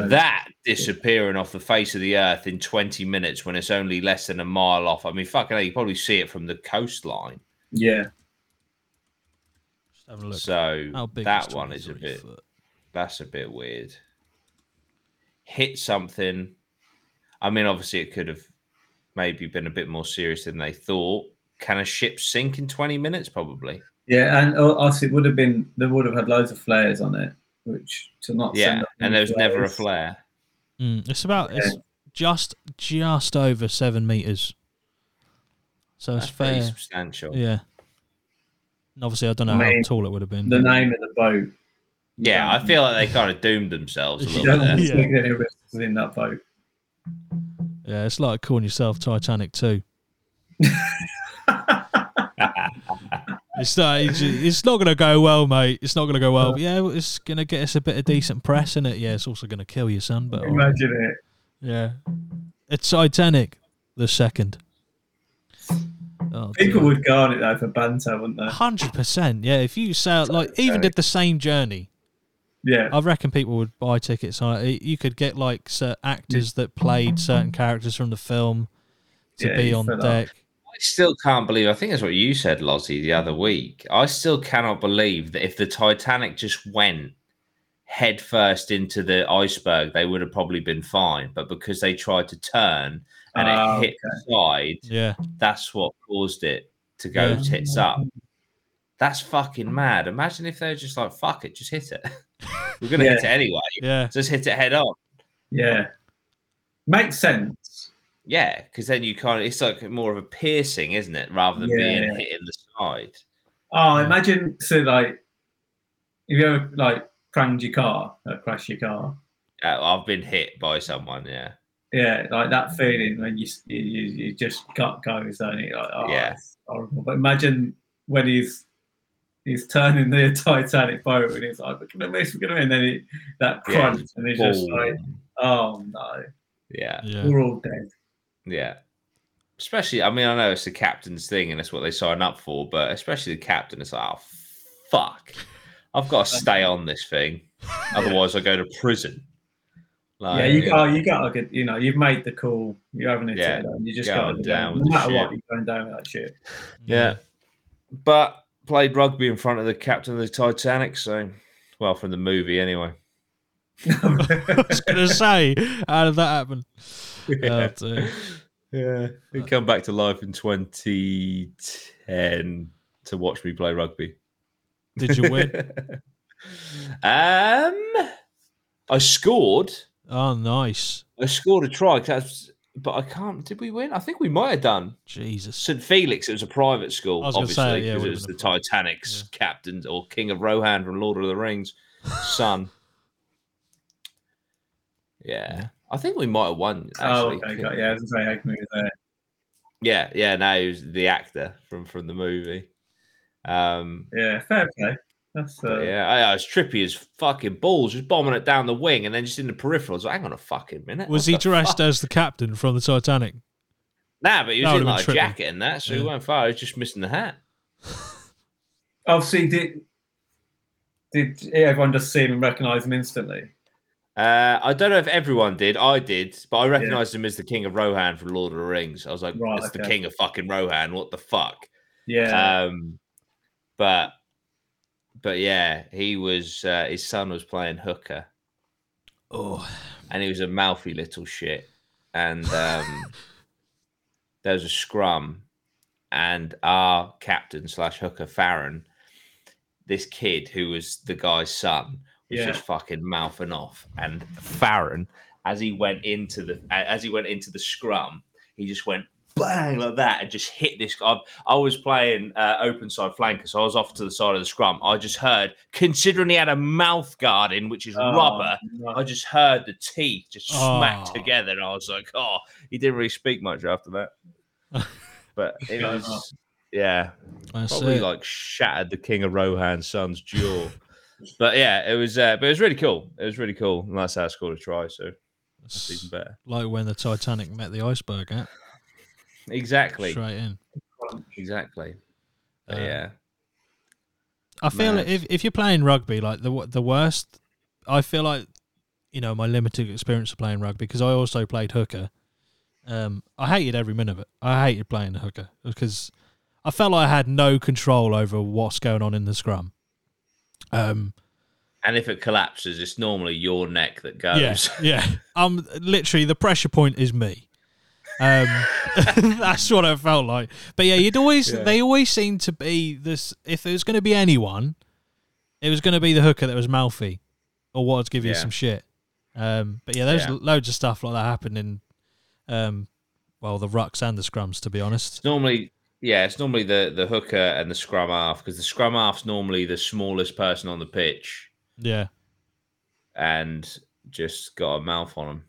so that disappearing off the face of the earth in twenty minutes when it's only less than a mile off. I mean, fucking hell, you probably see it from the coastline. Yeah. Just have a look. So that one is a bit, foot? that's a bit weird. Hit something. I mean, obviously it could have maybe been a bit more serious than they thought. Can a ship sink in twenty minutes? Probably. Yeah. And also it would have been, they would have had loads of flares on it. Which to not yeah, send up and there's flares. Never a flare. Mm, it's about yeah. it's just just over seven meters, so that's it's fairly substantial. Yeah, and obviously I don't know I mean, how tall it would have been. The name of the boat. Yeah, um, I feel like they kind of doomed themselves a little bit. Yeah, any risks in that boat. Yeah, it's like calling yourself Titanic two. It's not, it's not going to go well, mate. It's not going to go well. But yeah, it's going to get us a bit of decent press, isn't it? Yeah, it's also going to kill you, son. But imagine right. it. Yeah. It's Titanic, the second. Oh, People dear. would go on it, though, for banter, wouldn't they? one hundred percent. Yeah, if you sell, like, even did the same journey. Yeah. I reckon people would buy tickets. You could get, like, actors that played certain characters from the film to yeah, be on deck. Off. I still can't believe, I think that's what you said, Lozzie, the other week. I still cannot believe that if the Titanic just went headfirst into the iceberg, they would have probably been fine. But because they tried to turn and uh, it hit okay. the side, yeah. that's what caused it to go yeah. tits up. That's fucking mad. Imagine if they were just like, fuck it, just hit it. We're going to yeah. hit it anyway. Yeah. Just hit it head on. Yeah. Makes sense. Yeah, because then you kind of, it's like more of a piercing, isn't it? Rather than yeah. being hit in the side. Oh, imagine, so like, if you ever like pranged your car, like crashed your car. Uh, I've been hit by someone, yeah. Yeah, like that feeling when you you, you just can't go, don't you? Like, oh, yeah. It's horrible. But imagine when he's he's turning the Titanic boat and he's like, look at this, look at it, and then it, that crunch, yeah. and he's oh. just like, oh no. Yeah. yeah. We're all dead. Yeah, especially, I mean, I know it's the captain's thing and that's what they sign up for, but especially the captain is like, oh, fuck, I've got to stay on this thing. Otherwise I go to prison. Like, yeah, you, you got, know, you got like a, you know, you've made the call. You're having it. Yeah, you just got down. No matter what, you're going down with that shit. Yeah. But played rugby in front of the captain of the Titanic. So, well, from the movie anyway. I was going to say, how did that happen? Yeah. Oh, Yeah, he came back to life in twenty ten to watch me play rugby. Did you win? um, I scored. Oh, nice! I scored a try, cause, but I can't. Did we win? I think we might have done. Jesus, Saint Felix. It was a private school, obviously, because yeah, it was the Titanic's yeah. captain or King of Rohan from Lord of the Rings son. Yeah, I think we might have won. Actually. Oh, okay, got, yeah, I was gonna say, I can move there. Yeah, yeah. Now he was the actor from from the movie. Um, yeah, fair play. That's, uh... Yeah, I, I was trippy as fucking balls, just bombing it down the wing and then just in the peripherals. Like, hang on a fucking minute. Was he dressed fuck? as the captain from the Titanic? Nah, but he was that in like trippy. a jacket and that, so yeah. he went far. He was just missing the hat. Obviously, did did everyone just see him and recognise him instantly? Uh, I don't know if everyone did. I did, but I recognised yeah. him as the King of Rohan from Lord of the Rings. I was like, right, it's okay. the King of fucking Rohan. What the fuck? Yeah. Um, but... But yeah, he was. Uh, his son was playing hooker. Oh, and he was a mouthy little shit. And um, there was a scrum, and our captain slash hooker Farron, this kid who was the guy's son, was yeah. just fucking mouthing off. And Farron, as he went into the as he went into the scrum, he just went. Bang, like that, and just hit this guy. I was playing uh, open side flanker, so I was off to the side of the scrum. I just heard, considering he had a mouth guard in, which is oh, rubber, no. I just heard the teeth just oh. smack together, and I was like, oh, he didn't really speak much after that. But it was, yeah, I probably see. like shattered the King of Rohan's son's jaw. But yeah, it was, uh, but it was really cool. It was really cool, and that's how I scored a try, so that's, that's even better. Like when the Titanic met the iceberg, eh? Exactly. Straight in. Exactly. Um, yeah. I feel like if if you're playing rugby, like the the worst, I feel like, you know, my limited experience of playing rugby, because I also played hooker. Um, I hated every minute of it. I hated playing hooker because I felt like I had no control over what's going on in the scrum. Um, and if it collapses, it's normally your neck that goes. Yeah. yeah. Um, literally, the pressure point is me. Um, that's what I felt like. But yeah, you'd always yeah. they always seemed to be this. If it was going to be anyone, it was going to be the hooker that was mouthy, or what to give you yeah. some shit. Um, but yeah, there's yeah. loads of stuff like that happened in, um, well, the rucks and the scrums. To be honest, it's normally yeah, it's normally the the hooker and the scrum half, because the scrum half's normally the smallest person on the pitch. Yeah, and just got a mouth on them.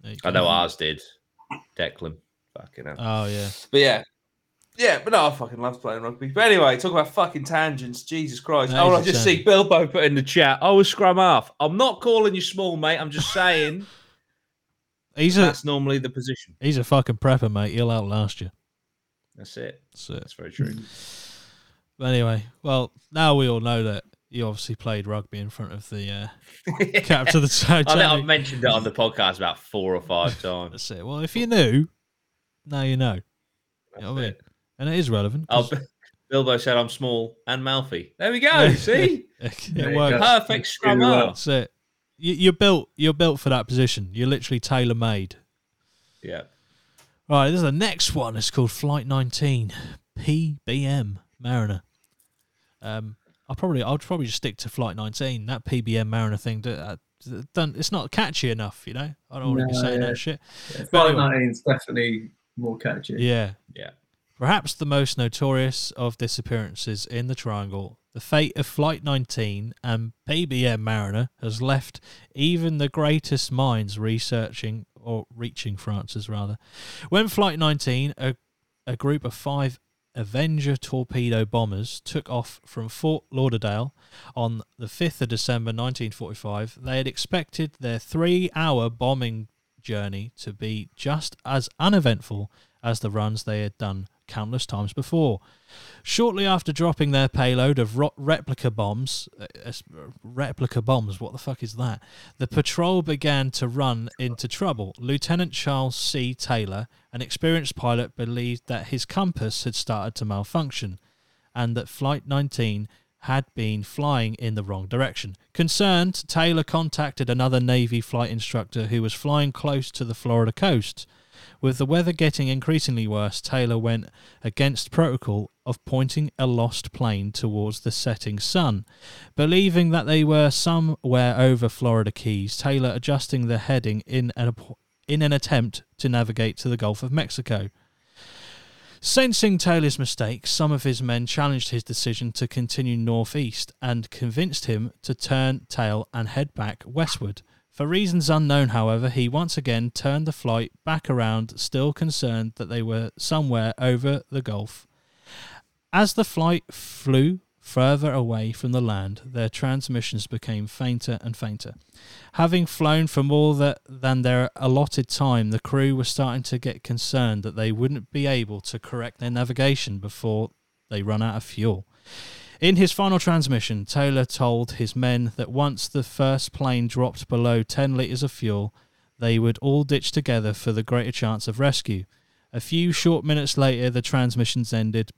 There you go. I know ours did. Declan, fucking hell. Oh yeah, but yeah, yeah, but no, I fucking love playing rugby. But anyway, talk about fucking tangents. Jesus Christ! That oh, I just see Bilbo put in the chat. I was scrum half. I'm not calling you small, mate. I'm just saying. he's a, that's normally the position. He's a fucking prepper, mate. He'll outlast you. That's it. That's it. That's very true. But anyway, well, now we all know that. You obviously played rugby in front of the uh, yeah. captain of the Titanic. I think I've mentioned it on the podcast about four or five times. That's it. Well, if you knew, now you know. You know what I mean? And it is relevant. Oh, Bilbo said I'm small and mouthy. There we go. See? It works. Perfect scrum up. That's it. You, you're built. You're built for that position. You're literally tailor made. Yeah. All right. This is the next one. It's called Flight nineteen, P B M Mariner. Um. I probably, I'd probably just stick to Flight nineteen. That P B M Mariner thing, it's not catchy enough, you know. I don't want to be saying yeah. that shit. Yeah, Flight nineteen is definitely more catchy. Yeah, yeah. Perhaps the most notorious of disappearances in the Triangle, the fate of Flight nineteen and P B M Mariner has left even the greatest minds researching or reaching France's rather. When Flight nineteen, a a group of five Avenger torpedo bombers took off from Fort Lauderdale on the fifth of December nineteen forty-five. They had expected their three-hour bombing journey to be just as uneventful as the runs they had done countless times before. Shortly after dropping their payload of ro- replica bombs, uh, replica bombs, what the fuck is that? The patrol began to run into trouble. Lieutenant Charles C. Taylor, an experienced pilot, believed that his compass had started to malfunction and that Flight nineteen had been flying in the wrong direction. Concerned, Taylor contacted another Navy flight instructor who was flying close to the Florida coast. With the weather getting increasingly worse, Taylor went against protocol of pointing a lost plane towards the setting sun. Believing that they were somewhere over Florida Keys, Taylor adjusting the heading in an, in an attempt to navigate to the Gulf of Mexico. Sensing Taylor's mistake, some of his men challenged his decision to continue northeast and convinced him to turn tail and head back westward. For reasons unknown, however, he once again turned the flight back around, still concerned that they were somewhere over the Gulf. As the flight flew further away from the land, their transmissions became fainter and fainter. Having flown for more than their allotted time, the crew were starting to get concerned that they wouldn't be able to correct their navigation before they run out of fuel. In his final transmission, Taylor told his men that once the first plane dropped below ten litres of fuel, they would all ditch together for the greater chance of rescue. A few short minutes later, the transmissions ended.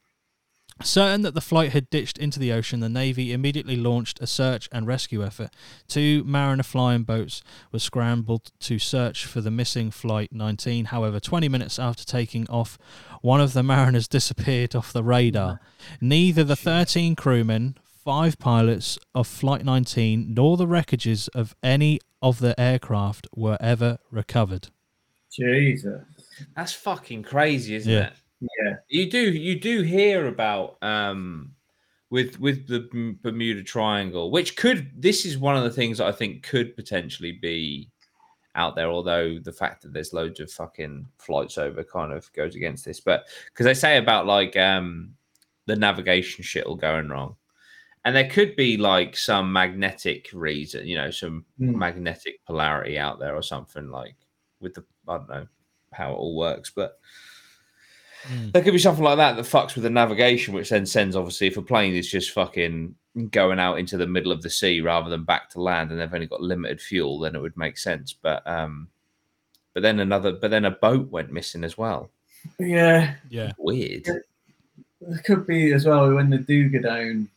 Certain that the flight had ditched into the ocean, the Navy immediately launched a search and rescue effort. Two Mariner flying boats were scrambled to search for the missing Flight nineteen. However, twenty minutes after taking off, one of the Mariners disappeared off the radar. Neither the thirteen crewmen, five pilots of Flight nineteen, nor the wreckages of any of the aircraft were ever recovered. Jesus. That's fucking crazy, isn't yeah. it? Yeah, you do. You do hear about um, with with the Bermuda Triangle, which could. This is one of the things that I think could potentially be out there. Although the fact that there's loads of fucking flights over kind of goes against this, but because they say about like um, the navigation shit all going wrong, and there could be like some magnetic reason, you know, some mm. magnetic polarity out there or something like with the I don't know how it all works, but. Mm. There could be something like that that fucks with the navigation, which then sends, obviously, if a plane is just fucking going out into the middle of the sea rather than back to land, and they've only got limited fuel, then it would make sense. But um, but then another, but then a boat went missing as well. Yeah, yeah, weird. It could be as well when they do go down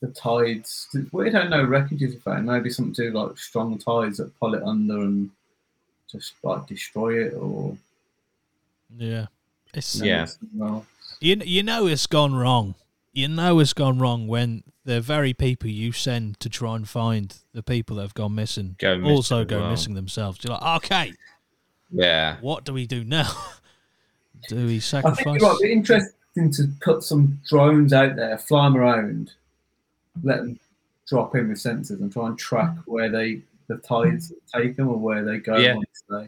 the tides. We don't know wreckages about it. Maybe something to do with, like strong tides that pull it under and just like destroy it, or yeah. It's, yeah, you you know it's gone wrong. You know it's gone wrong when the very people you send to try and find the people that have gone missing go also go well. missing themselves. You're like, okay, yeah. What do we do now? Do we sacrifice? I think it might be interesting to put some drones out there, fly them around, let them drop in with sensors, and try and track where they the tides take them or where they go yeah. once they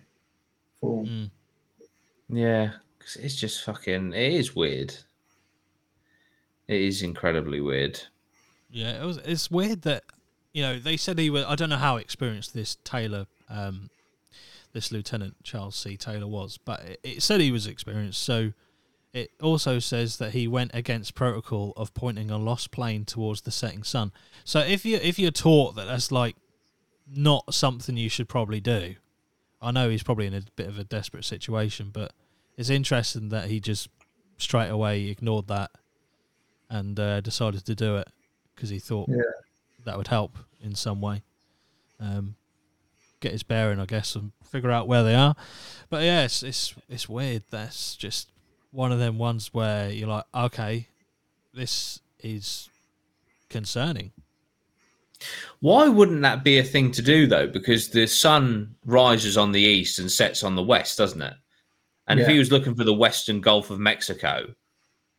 fall. Mm. Yeah. Because it's just fucking... It is weird. It is incredibly weird. Yeah, it was, it's weird that, you know, they said he was... I don't know how experienced this Taylor, um, this Lieutenant Charles C. Taylor was, but it, it said he was experienced, so it also says that he went against protocol of pointing a lost plane towards the setting sun. So if, you, if you're taught that that's, like, not something you should probably do, I know he's probably in a bit of a desperate situation, but... It's interesting that he just straight away ignored that and uh, decided to do it because he thought yeah. that would help in some way. Um, get his bearing, I guess, and figure out where they are. But yeah, it's, it's it's weird. That's just one of them ones where you're like, okay, this is concerning. Why wouldn't that be a thing to do, though? Because the sun rises on the east and sets on the west, doesn't it? And yeah. if he was looking for the western Gulf of Mexico,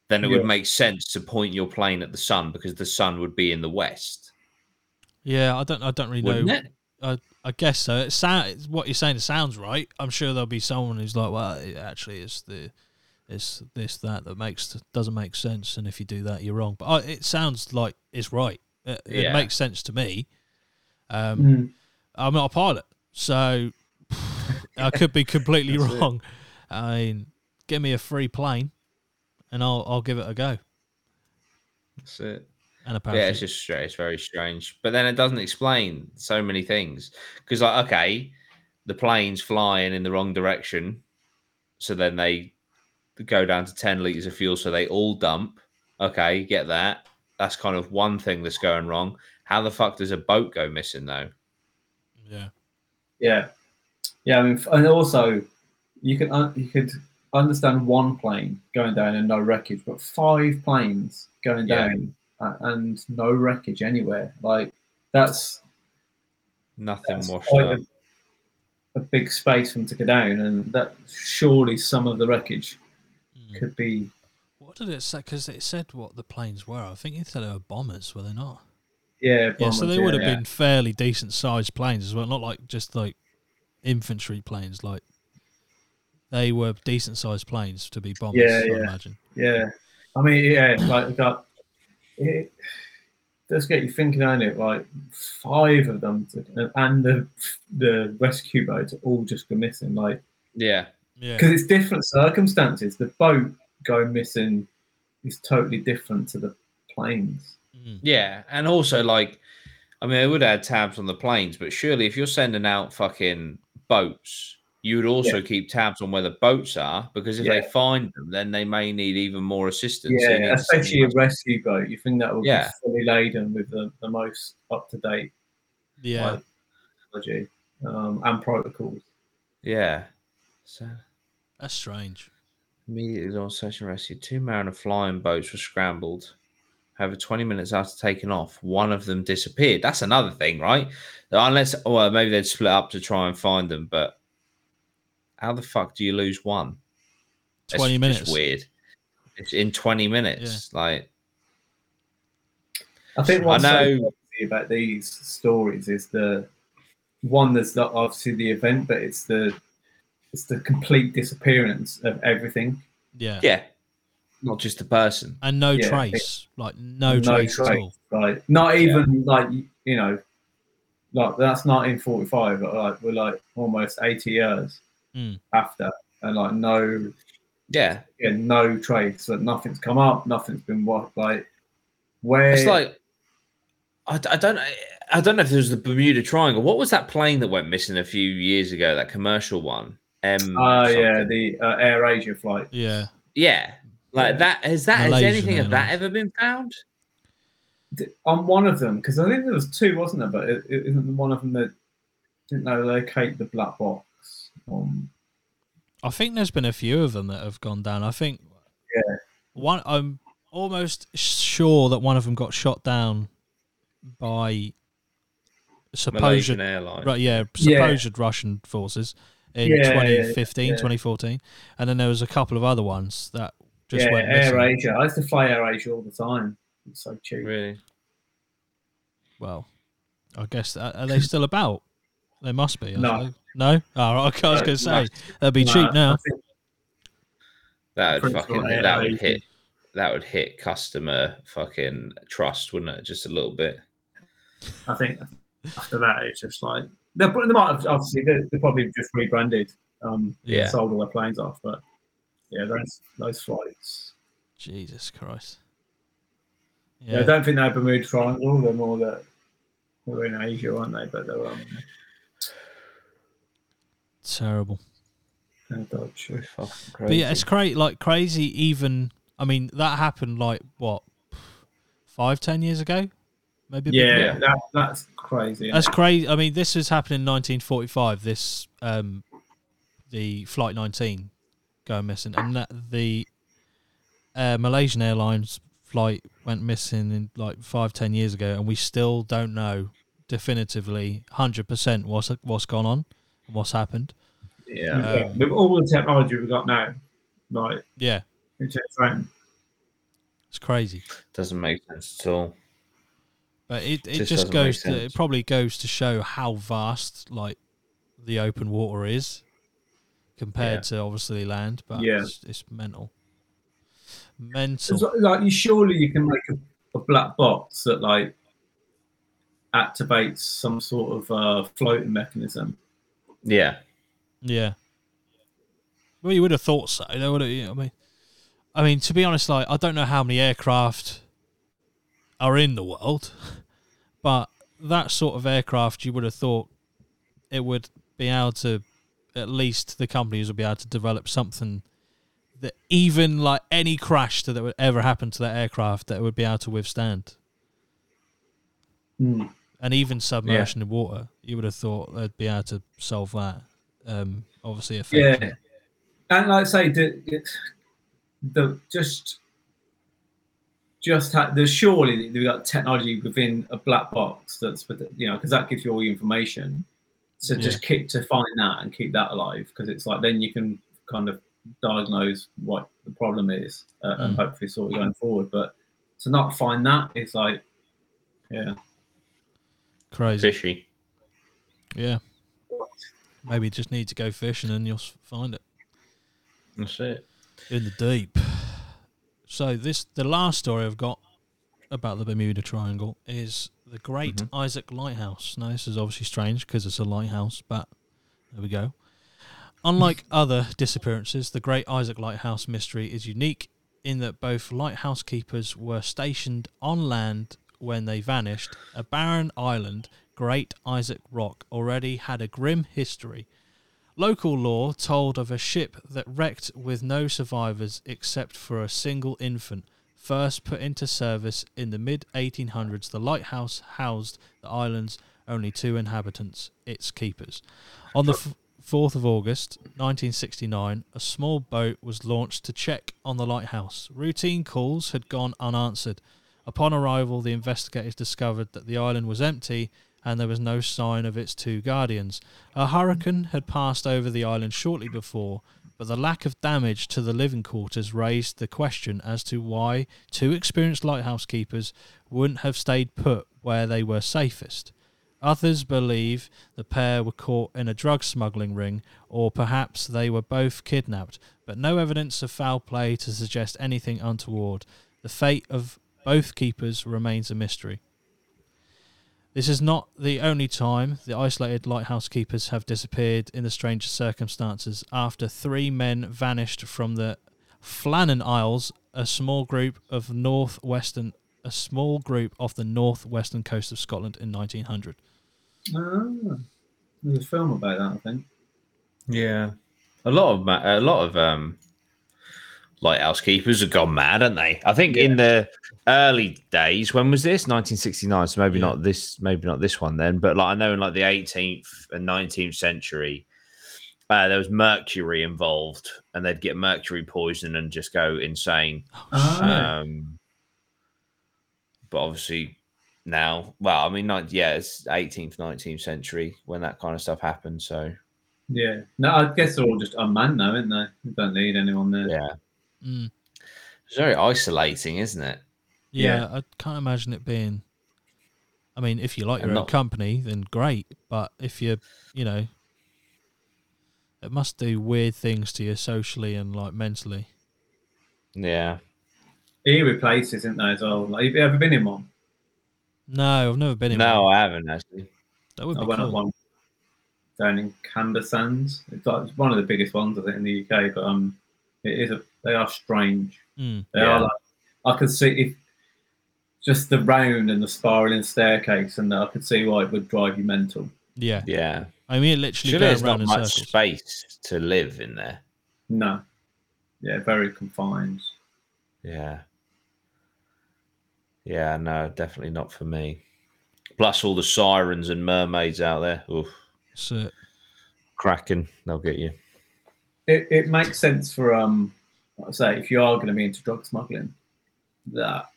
then it yeah. would make sense to point your plane at the sun because the sun would be in the west. Yeah, I don't, I don't really Wouldn't know. It? I, I guess so. It sounds what you're saying. It sounds right. I'm sure there'll be someone who's like, well, it actually, it's the, it's this that that makes doesn't make sense. And if you do that, you're wrong. But I, it sounds like it's right. It, yeah. it makes sense to me. Um, mm. I'm not a pilot, so I could be completely wrong. It. I mean, give me a free plane, and I'll I'll give it a go. That's it. And apparently, yeah, it's just it's very strange. But then it doesn't explain so many things because, like, okay, the plane's flying in the wrong direction, so then they go down to ten liters of fuel, so they all dump. Okay, get that. That's kind of one thing that's going wrong. How the fuck does a boat go missing though? Yeah, yeah, yeah. I mean, and also. you can un- you could understand one plane going down and no wreckage, but five planes going down yeah. and no wreckage anywhere. Like that's nothing that's washed up. A, a big space for them to go down, and that surely some of the wreckage mm. could be. What did it say? Because it said what the planes were. I think it said they were bombers, were they not? Yeah, bombers, yeah. So they yeah, would have yeah. been fairly decent sized planes as well, not like just like infantry planes. Like they were decent sized planes to be bombers. Yeah, yeah. I imagine. Yeah, I mean, yeah, like that. It does get you thinking on it. Like five of them, to, and the the rescue boats all just go missing. Like yeah, yeah, because it's different circumstances. The boat going missing is totally different to the planes. Yeah, and also, like, I mean, I would add tabs on the planes, but surely if you're sending out fucking boats, you would also yeah. keep tabs on where the boats are, because if yeah. they find them, then they may need even more assistance. Yeah, so especially a rescue boat. You think that will yeah. be fully laden with the, the most up-to-date yeah. technology um, and protocols. Yeah. So that's strange. Immediately on search and rescue, two Mariner flying boats were scrambled. Over twenty minutes after taking off, one of them disappeared. That's another thing, right? Unless, well, maybe they'd split up to try and find them, but how the fuck do you lose one? twenty it's, minutes. It's weird. It's in twenty minutes. Yeah. Like, I think what's I know so about these stories is the one that's not obviously the event, but it's the it's the complete disappearance of everything. Yeah. Yeah. Not just the person, and no yeah, trace, it, like no, no trace, trace at all. Like not even yeah. like you know, like that's nineteen forty-five, but like we're like almost eighty years mm. after, and like no, yeah, yeah, no trace. Like nothing's come up, nothing's been what like where. It's like I, I don't I don't know if it was the Bermuda Triangle. What was that plane that went missing a few years ago? That commercial one. Um, oh uh, yeah, the uh, Air Asia flight. Yeah, yeah. Like that, is that Malaysia, is anything of that ever been found? On one of them, because I think there was two, wasn't there? But it, it isn't one of them that didn't know locate the black box. Um, I think there's been a few of them that have gone down. I think yeah, one. I'm almost sure that one of them got shot down by supposed Malaysian airline, right? Yeah, supposed yeah. Russian forces in yeah, twenty fifteen, yeah. twenty fourteen, and then there was a couple of other ones that. Just yeah, Air Asia. I used to fly Air Asia all the time. It's so cheap. Really? Well, I guess that, are they still about? They must be. No, they? no. Oh, I was no, going to say they'd be no, cheap now. Think... That would fucking Air that Asia. would hit that would hit customer fucking trust, wouldn't it? Just a little bit. I think after that, it's just like they might have obviously they probably just rebranded, um, yeah, sold all their planes off, but. Yeah, those those flights. Jesus Christ. Yeah. yeah, I don't think they're Bermuda Triangle. They're more that they were in Asia, aren't they? But they're um, terrible. They're but yeah, it's crazy. Like crazy. Even I mean, that happened like what five, ten years ago, maybe. Yeah, that, that's crazy. That's crazy. I mean, this was happening in nineteen forty-five. This um, the Flight nineteen. Go missing, and that the uh, Malaysian Airlines flight went missing in like five, ten years ago, and we still don't know definitively, hundred percent, what's what's gone on, and what's happened. Yeah, um, with all the technology we've got now, like yeah, it's, it's crazy. Doesn't make sense at all. But it it, it just, just goes to it probably goes to show how vast like the open water is. Compared yeah. to obviously land, but yeah. it's, it's mental. Mental. It's like you surely you can make a, a black box that like activates some sort of uh, floating mechanism. Yeah, yeah. Well, you would have thought so. They would have, you know, I mean, I mean to be honest, like I don't know how many aircraft are in the world, but that sort of aircraft, you would have thought it would be able to. At least the companies will be able to develop something that even like any crash that would ever happen to that aircraft that it would be able to withstand. Mm. And even submersion yeah. in water, you would have thought they'd be able to solve that. Um, obviously, effectively. Yeah. and like I say, the, the just just ha- there's surely we've got technology within a black box that's, you know, because that gives you all your information. So yeah. just keep to find that and keep that alive, because it's like then you can kind of diagnose what the problem is uh, mm. and hopefully sort of going forward. But to not find that, it's like, yeah, crazy, fishy. Yeah, maybe you just need to go fishing and you'll find it. That's it, in the deep. So this, the last story I've got about the Bermuda Triangle is the Great mm-hmm. Isaac Lighthouse. Now, this is obviously strange because it's a lighthouse, but there we go. Unlike other disappearances, the Great Isaac Lighthouse mystery is unique in that both lighthouse keepers were stationed on land when they vanished. A barren island, Great Isaac Rock, already had a grim history. Local lore told of a ship that wrecked with no survivors except for a single infant. First put into service in the mid eighteen hundreds, the lighthouse housed the island's only two inhabitants, its keepers. On the f- fourth of August, nineteen sixty-nine, a small boat was launched to check on the lighthouse. Routine calls had gone unanswered. Upon arrival, the investigators discovered that the island was empty and there was no sign of its two guardians. A hurricane had passed over the island shortly before, but the lack of damage to the living quarters raised the question as to why two experienced lighthouse keepers wouldn't have stayed put where they were safest. Others believe the pair were caught in a drug smuggling ring, or perhaps they were both kidnapped, but no evidence of foul play to suggest anything untoward. The fate of both keepers remains a mystery. This is not the only time the isolated lighthouse keepers have disappeared in the strangest circumstances. After three men vanished from the Flannan Isles, a small group of northwestern, a small group off the northwestern coast of Scotland in nineteen hundred. Ah, there's a film about that, I think. Yeah, a lot of ma- a lot of um, lighthouse keepers have gone mad, haven't they? I think yeah. in the early days, when was this? nineteen sixty-nine. So maybe yeah. not this, maybe not this one then. But like I know in like the eighteenth and nineteenth century, uh, there was mercury involved, and they'd get mercury poisoning and just go insane. Oh. Um, but obviously now, well, I mean, not, yeah, it's eighteenth, nineteenth century when that kind of stuff happened. So yeah, no, I guess they're all just unmanned now, aren't they? They don't need anyone there. Yeah, mm. It's very isolating, isn't it? Yeah, yeah, I can't imagine it being. I mean, if you like your own company, then great. But if you, you know, it must do weird things to you socially and like mentally. Yeah, eerie places, isn't there? As well, like, have you ever been in one? No, I've never been in one. No, I haven't actually. That would be I went cool. on one down in Camber Sands. It's like it's one of the biggest ones, I think, in the U K. But um, it is a. They are strange. Mm. They yeah. are like I could see if. Just the round and the spiralling staircase, and I could see why it would drive you mental. Yeah, yeah. I mean, it literally goes around in circles. There's not much space to live in there. No. Yeah, very confined. Yeah. Yeah, no, definitely not for me. Plus all the sirens and mermaids out there. Oof. That's it. Kraken, they'll get you. It it makes sense for um, like I say, if you are going to be into drug smuggling, that.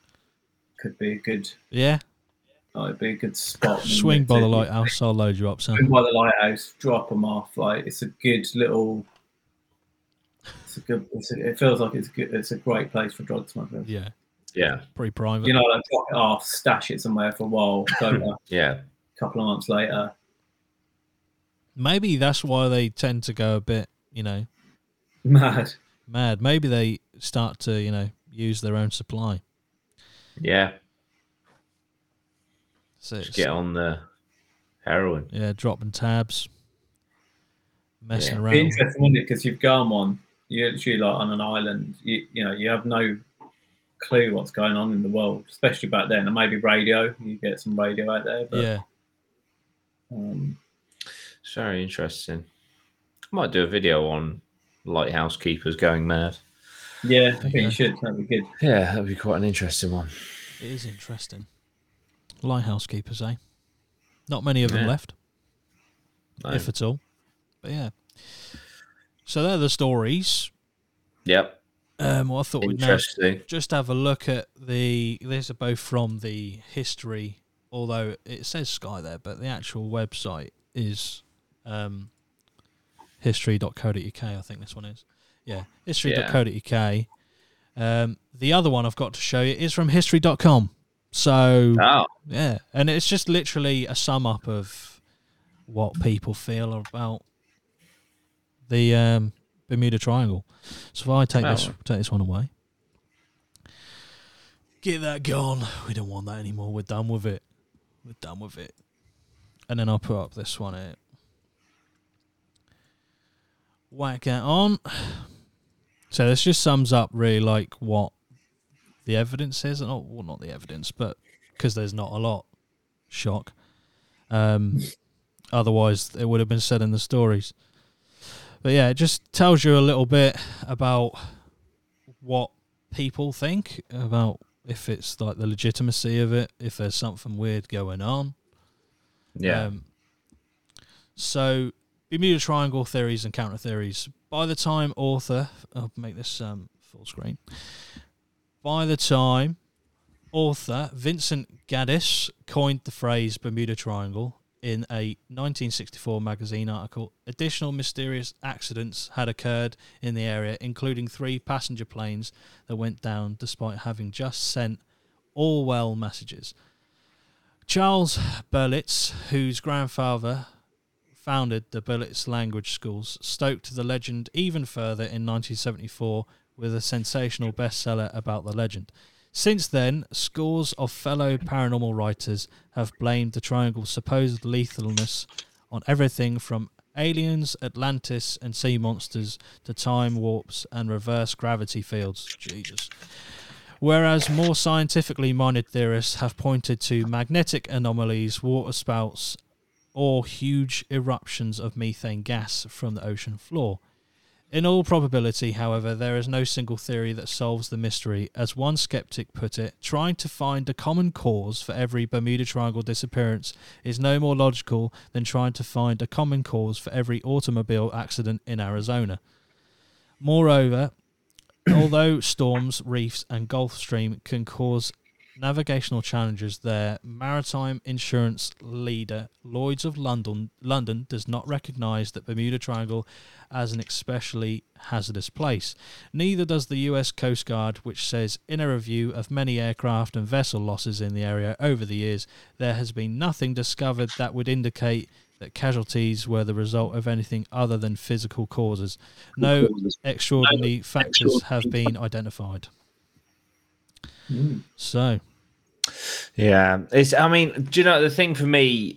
Could be a good, yeah. Oh, it'd be a good spot. Swing by the lighthouse, I'll load you up. Sam. Swing by the lighthouse, drop them off. Like it's a good little. It's a good. It's a, it feels like it's good. It's a great place for drug smuggling. Yeah, yeah, pretty private. You know, like drop it off, stash it somewhere for a while. Go yeah, a couple of months later. Maybe that's why they tend to go a bit, you know, mad. Mad. Maybe they start to, you know, use their own supply. Yeah. So just get on the heroin. Yeah, dropping tabs. Messing yeah. around. It's interesting, isn't it? Because you've gone on, you're literally like on an island, you, you know, you have no clue what's going on in the world, especially back then. And maybe radio, you get some radio out there. But, yeah. Um, it's very interesting. I might do a video on lighthouse keepers going mad. Yeah, I think you should. That'd be good. Yeah, that'd be quite an interesting one. It is interesting. Lighthouse keepers, eh? Not many of them yeah. left, no. if at all. But yeah, So they're the stories. Yep. Um, well, I thought we'd now just have a look at the. These are both from the history, although it says Sky there, but the actual website is um, history dot co dot U K, I think this one is. Yeah, history dot co dot U K. Um, the other one I've got to show you is from history dot com. So, oh. yeah, and it's just literally a sum up of what people feel about the um, Bermuda Triangle. So if I take oh. this take this one away. Get that gone. We don't want that anymore. We're done with it. We're done with it. And then I'll put up this one here. Whack that on. So this just sums up really like what the evidence is. Not, well, not the evidence, but because there's not a lot. Shock. Um, otherwise, it would have been said in the stories. But yeah, it just tells you a little bit about what people think, about if it's like the legitimacy of it, if there's something weird going on. Yeah. Um, so Bermuda Triangle theories and counter theories. By the time author, I'll make this um, full screen. By the time author Vincent Gaddis coined the phrase Bermuda Triangle in a nineteen sixty-four magazine article, additional mysterious accidents had occurred in the area, including three passenger planes that went down despite having just sent all well messages. Charles Berlitz, whose grandfather founded the Berlitz language schools, stoked the legend even further in nineteen seventy-four with a sensational bestseller about the legend. Since then, scores of fellow paranormal writers have blamed the triangle's supposed lethalness on everything from aliens, Atlantis, and sea monsters to time warps and reverse gravity fields. Jesus. Whereas more scientifically minded theorists have pointed to magnetic anomalies, water spouts, or huge eruptions of methane gas from the ocean floor. In all probability, however, there is no single theory that solves the mystery. As one skeptic put it, trying to find a common cause for every Bermuda Triangle disappearance is no more logical than trying to find a common cause for every automobile accident in Arizona. Moreover, although storms, reefs, and Gulf Stream can cause navigational challenges there, maritime insurance leader Lloyds of London London does not recognise the Bermuda Triangle as an especially hazardous place. Neither does the U S Coast Guard, which says in a review of many aircraft and vessel losses in the area over the years, there has been nothing discovered that would indicate that casualties were the result of anything other than physical causes. No extraordinary factors have been identified. Mm. So, yeah, it's. I mean, do you know the thing for me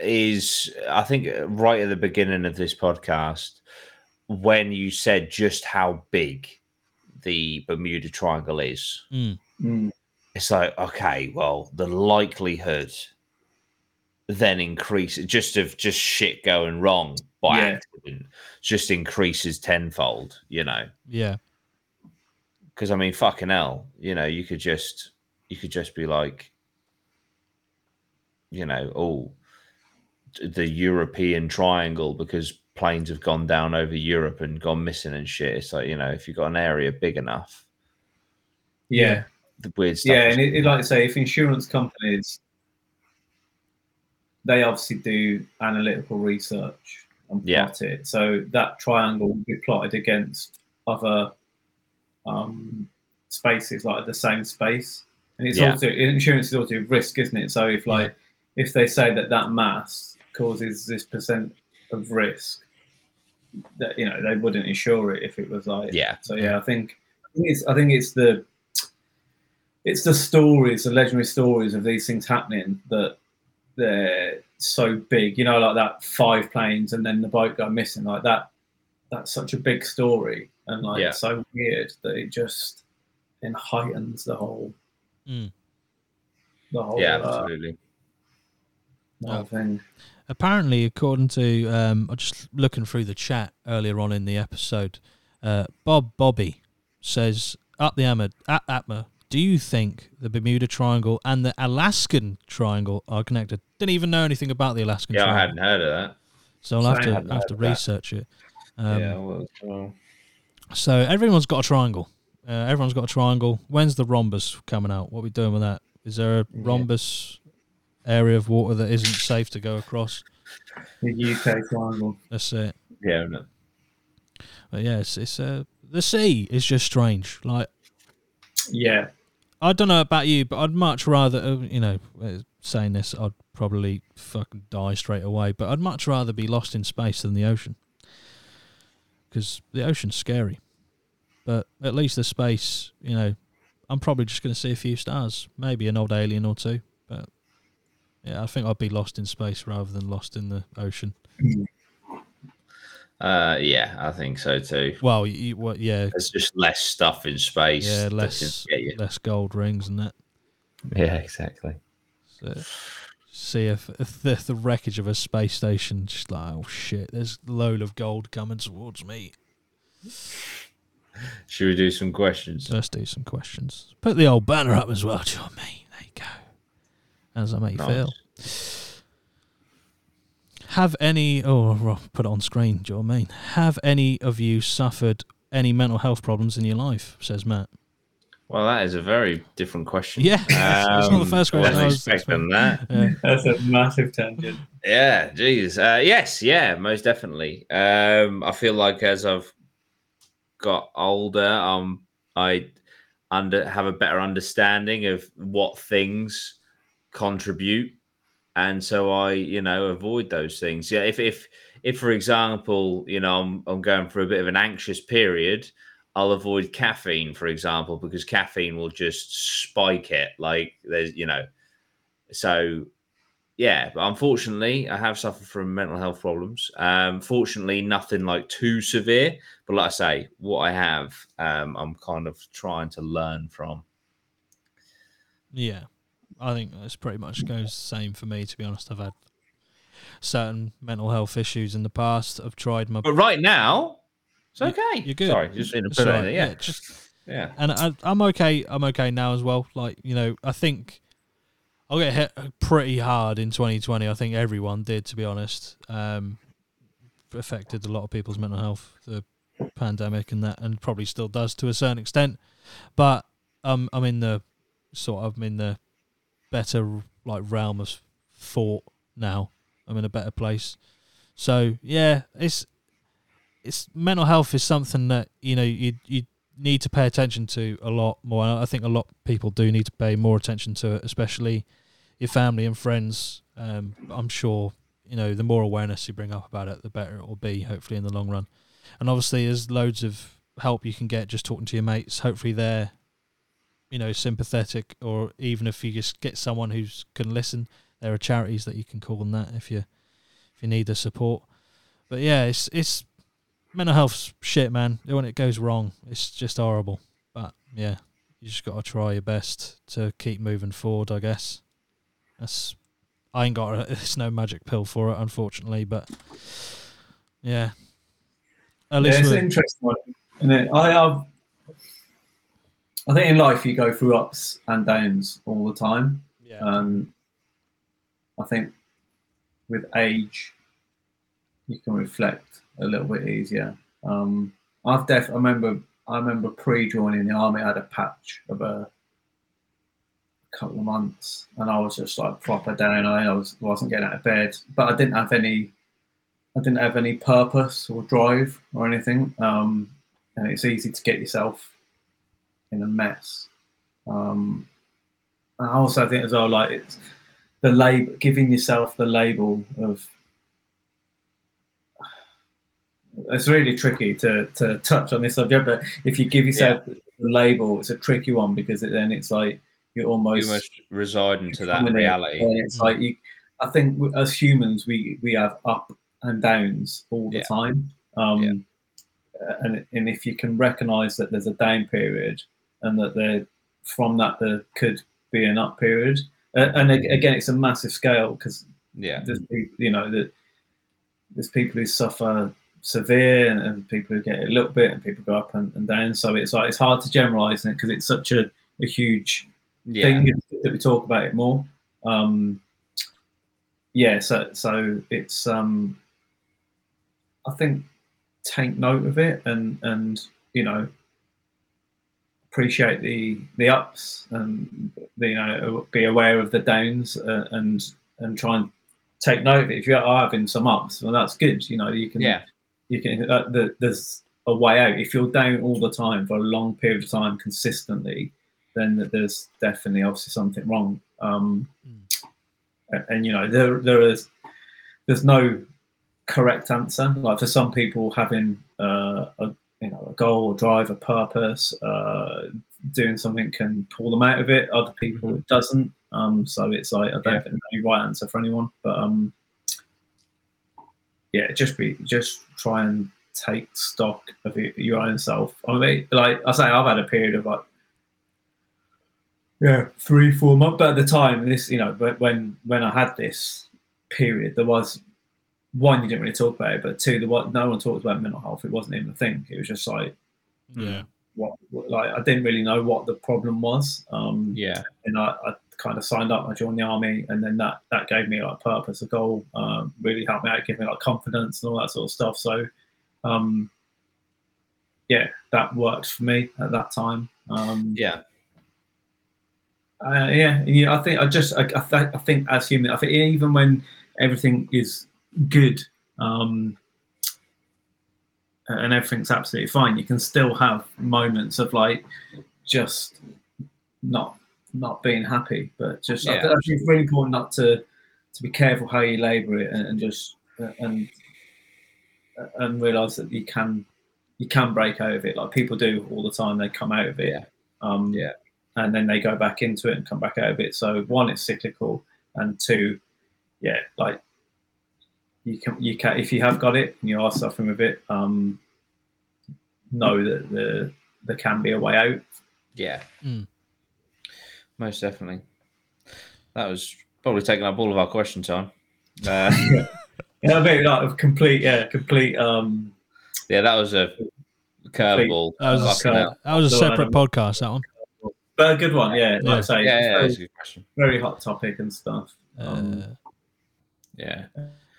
is? I think right at the beginning of this podcast, when you said just how big the Bermuda Triangle is, mm. Mm. it's like okay, well, the likelihood then increases just of just shit going wrong by yeah. accident just increases tenfold. You know, yeah. Because I mean, fucking hell, you know, you could just, you could just be like, you know, oh, the European triangle because planes have gone down over Europe and gone missing and shit. It's like, you know, if you've got an area big enough, yeah, you know, the weird stuff. Yeah, and it, it, like I say, if insurance companies, they obviously do analytical research and plot yeah. it, so that triangle will be plotted against other. Um, spaces like the same space, and it's yeah. also insurance is also risk, isn't it? So if like yeah. if they say that that mass causes this percent of risk, that you know they wouldn't insure it if it was like yeah. So yeah, yeah. I think I think it's I think it's the it's the stories, the legendary stories of these things happening that they're so big. You know, like that five planes and then the boat go missing, like that. That's such a big story. And like yeah. it's so weird that it just then heightens the whole, mm. the whole yeah, absolutely. Uh, whole oh. thing. Apparently, according to um, I'm just looking through the chat earlier on in the episode, uh, Bob Bobby says up the APMA at APMA. Do you think the Bermuda Triangle and the Alaskan Triangle are connected? Didn't even know anything about the Alaskan. Yeah, Triangle. I hadn't heard of that. So I'll have to have, have to research that. it. Um, yeah, well, well. So everyone's got a triangle. Uh, everyone's got a triangle. When's the rhombus coming out? What are we doing with that? Is there a rhombus yeah. area of water that isn't safe to go across? The U K triangle. That's it. Yeah, no. But yeah, it's, it's uh, the sea is just strange. Like, yeah, I don't know about you, but I'd much rather, uh, you know, saying this, I'd probably fucking die straight away. But I'd much rather be lost in space than the ocean, because the ocean's scary. But at least the space, you know, I'm probably just going to see a few stars, maybe an old alien or two. But yeah, I think I'd be lost in space rather than lost in the ocean. Uh, yeah, I think so too. Well, you, well yeah, there's just less stuff in space. Yeah, less less gold rings and that. Yeah, exactly. So, see if, if the, the wreckage of a space station, just like, oh shit, there's a load of gold coming towards me. Should we do some questions? Let's do some questions. Put the old banner up as well. Do you know what I mean? There you go. How does that make you nice. feel? Have any, oh, I'll put it on screen, do you know what I mean? Have any of you suffered any mental health problems in your life, says Matt? Well, that is a very different question. Yeah, um, it's not the first question. I wasn't expecting that. Yeah. That's a massive tangent. Yeah, geez. Uh, yes, yeah, most definitely. Um, I feel like as I've got older, um, I under have a better understanding of what things contribute. And so I, you know, avoid those things. Yeah, if, if, if for example, you know, I'm, I'm going for a bit of an anxious period, I'll avoid caffeine, for example, because caffeine will just spike it. Like there's, you know, so yeah. But unfortunately, I have suffered from mental health problems. Um, fortunately, nothing like too severe. But like I say, what I have, um, I'm kind of trying to learn from. Yeah. I think it's pretty much goes the same for me, to be honest. I've had certain mental health issues in the past. I've tried my... But right now, it's okay. You're, you're good. Sorry, just in a bit right. there, yeah. Yeah, just, yeah. And I, I'm okay. I'm okay now as well. Like, you know, I think I'll get hit pretty hard in twenty twenty. I think everyone did, to be honest. Um, affected a lot of people's mental health, the pandemic and that, and probably still does to a certain extent. But um, I'm in the sort of... I'm in the... better like realm of thought now. I'm in a better place. So yeah, it's it's mental health is something that, you know, you you need to pay attention to a lot more. I think a lot of people do need to pay more attention to it, especially your family and friends. Um, I'm sure, you know, the more awareness you bring up about it, the better it will be, hopefully, in the long run. And obviously there's loads of help you can get just talking to your mates. Hopefully they're, you know, sympathetic, or even if you just get someone who can listen, there are charities that you can call on that if you if you need the support. But yeah, it's it's mental health's shit, man. When it goes wrong, it's just horrible. But yeah, you just got to try your best to keep moving forward, I guess. That's I ain't got a, it's no magic pill for it, unfortunately. But yeah, at least yeah, it's interesting. And then I have. I think in life you go through ups and downs all the time. Yeah. Um, I think with age you can reflect a little bit easier. Um, I've def- I remember I remember pre-joining the army, I had a patch of a couple of months, and I was just like proper down. I was wasn't getting out of bed, but I didn't have any I didn't have any purpose or drive or anything. Um, and it's easy to get yourself in a mess. Um, I also think as well, like it's the label, giving yourself the label of, it's really tricky to, to touch on this subject, but if you give yourself yeah. the label, it's a tricky one, because it, then it's like, you're almost you must reside into that reality. And it's like, you, I think as humans, we, we have up and downs all the yeah. time. Um, yeah. And, and if you can recognise that there's a down period, and that there, from that there could be an up period, uh, and again it's a massive scale, because yeah, there's, you know, that there's people who suffer severe, and, and people who get it a little bit, and people go up and, and down. So it's like it's hard to generalise it, because it's such a, a huge yeah. thing that we talk about it more. Um, yeah, so so it's um, I think. take note of it and, and you know, appreciate the the ups and, you know, be aware of the downs uh, and and try and take note of it. If you are having some ups, well, that's good. You know, you can yeah. you can uh, the, there's a way out. If you're down all the time for a long period of time consistently, then there's definitely obviously something wrong. Um, mm. and, and you know, there there is there's no correct answer. Like for some people, having uh, a you know, a goal, a drive, a purpose, uh, doing something can pull them out of it. Other people, it doesn't. Um, so it's like, I don't yeah. think there's any right answer for anyone. But um, yeah, just be, just try and take stock of it, your own self. I mean, like I say, I've had a period of like, yeah, three, four months. But at the time, this, you know, when when I had this period, there was. One, you didn't really talk about it, but two, the what no one talked about mental health. It wasn't even a thing. It was just like, yeah, what, what like I didn't really know what the problem was. Um, yeah, and I, I kind of signed up. I joined the army, and then that that gave me like purpose, a goal. Um, really helped me out, gave me like confidence and all that sort of stuff. So, um, yeah, that worked for me at that time. Um, yeah. Uh, yeah, yeah. I think I just I, I, th- I think as human, I think even when everything is good um and everything's absolutely fine, you can still have moments of like just not not being happy, but just yeah. I think it's really important not to to be careful how you labor it and, and just and and realize that you can you can break out of it. Like people do all the time, they come out of it yeah. um yeah and then they go back into it and come back out of it. So one, it's cyclical, and two, yeah like You can, you can, if you have got it and you are suffering with it, um, know that the there can be a way out. Yeah, mm. Most definitely. That was probably taking up all of our question time. Uh, yeah, yeah, maybe like complete, yeah, complete. Um, yeah, that was a curveball. That was, was, a, curve. That was a separate so, um, podcast. That one, but a good one. Yeah, yeah. Like I say, yeah, yeah, very, was a good question. Very hot topic and stuff. Um, uh, yeah.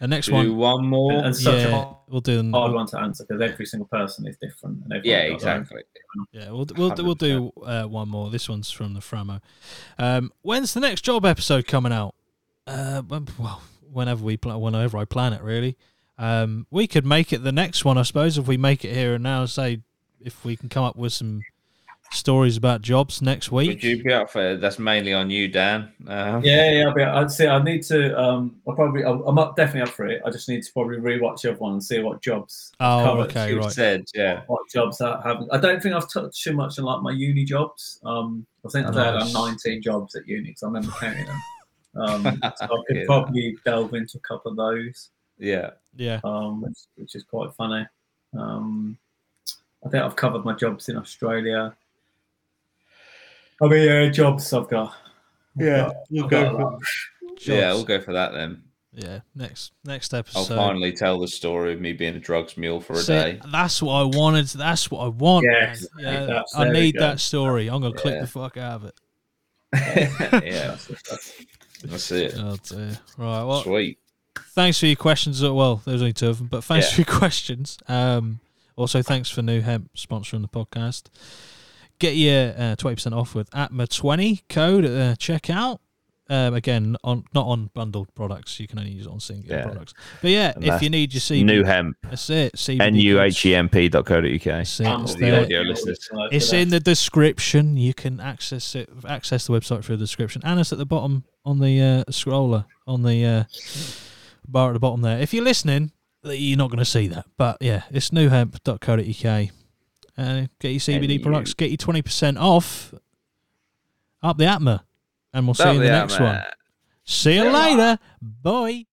The next do one, one more, and, and such yeah, a hard, we'll do an, hard one to answer because every single person is different. And yeah, exactly. Yeah, we'll we'll one hundred percent. We'll do uh, one more. This one's from the Framo. Um, when's the next job episode coming out? Uh, well, whenever we plan, whenever I plan it, really. Um, we could make it the next one, I suppose, if we make it here and now. Say if we can come up with some stories about jobs next week. Would you be up for that's mainly on you, Dan? Uh, yeah, yeah, I'll be. I'd say I need to. Um, I probably. I'm up, definitely up for it. I just need to probably rewatch the other one and see what jobs. Oh, covered. Okay, you right. Said, yeah. What jobs that haven't. I don't think I've touched too much on like my uni jobs. Um, I think nice. I had like nineteen jobs at uni, because I remember counting them. Um, so I could yeah. probably delve into a couple of those. Yeah, yeah. Um, which, which is quite funny. Um, I think I've covered my jobs in Australia. I mean, yeah, jobs I've got. I've yeah, got, we'll I've go for yeah, we'll go for that then. Yeah, next next episode. I'll finally tell the story of me being a drugs mule for a See, day. That's what I wanted. That's what I want. Yes, yeah, yeah, I need that story. I'm gonna yeah. click the fuck out of it. yeah, that's it. Oh dear. Right. Well, sweet. Thanks for your questions. Well, there's only two of them, but thanks yeah. for your questions. Um, also, thanks for NuHemp sponsoring the podcast. Get your uh, twenty percent off with A P M A twenty code at uh, checkout. Um, again, on not on bundled products. You can only use it on single yeah. products. But yeah, and if you need your C B D. NuHemp. That's it. C B D N U H E M P dot co dot U K. It's, oh, it's, the audio listeners. It's in the description. You can access it. Access the website through the description. And it's at the bottom on the uh, scroller, on the uh, bar at the bottom there. If you're listening, you're not going to see that. But yeah, it's N U Hemp dot co dot U K. Uh, get your C B D and products, you. Get your twenty percent off, up the A P M A, and we'll see up you in the, the next A P M A. One. See you later. Bye.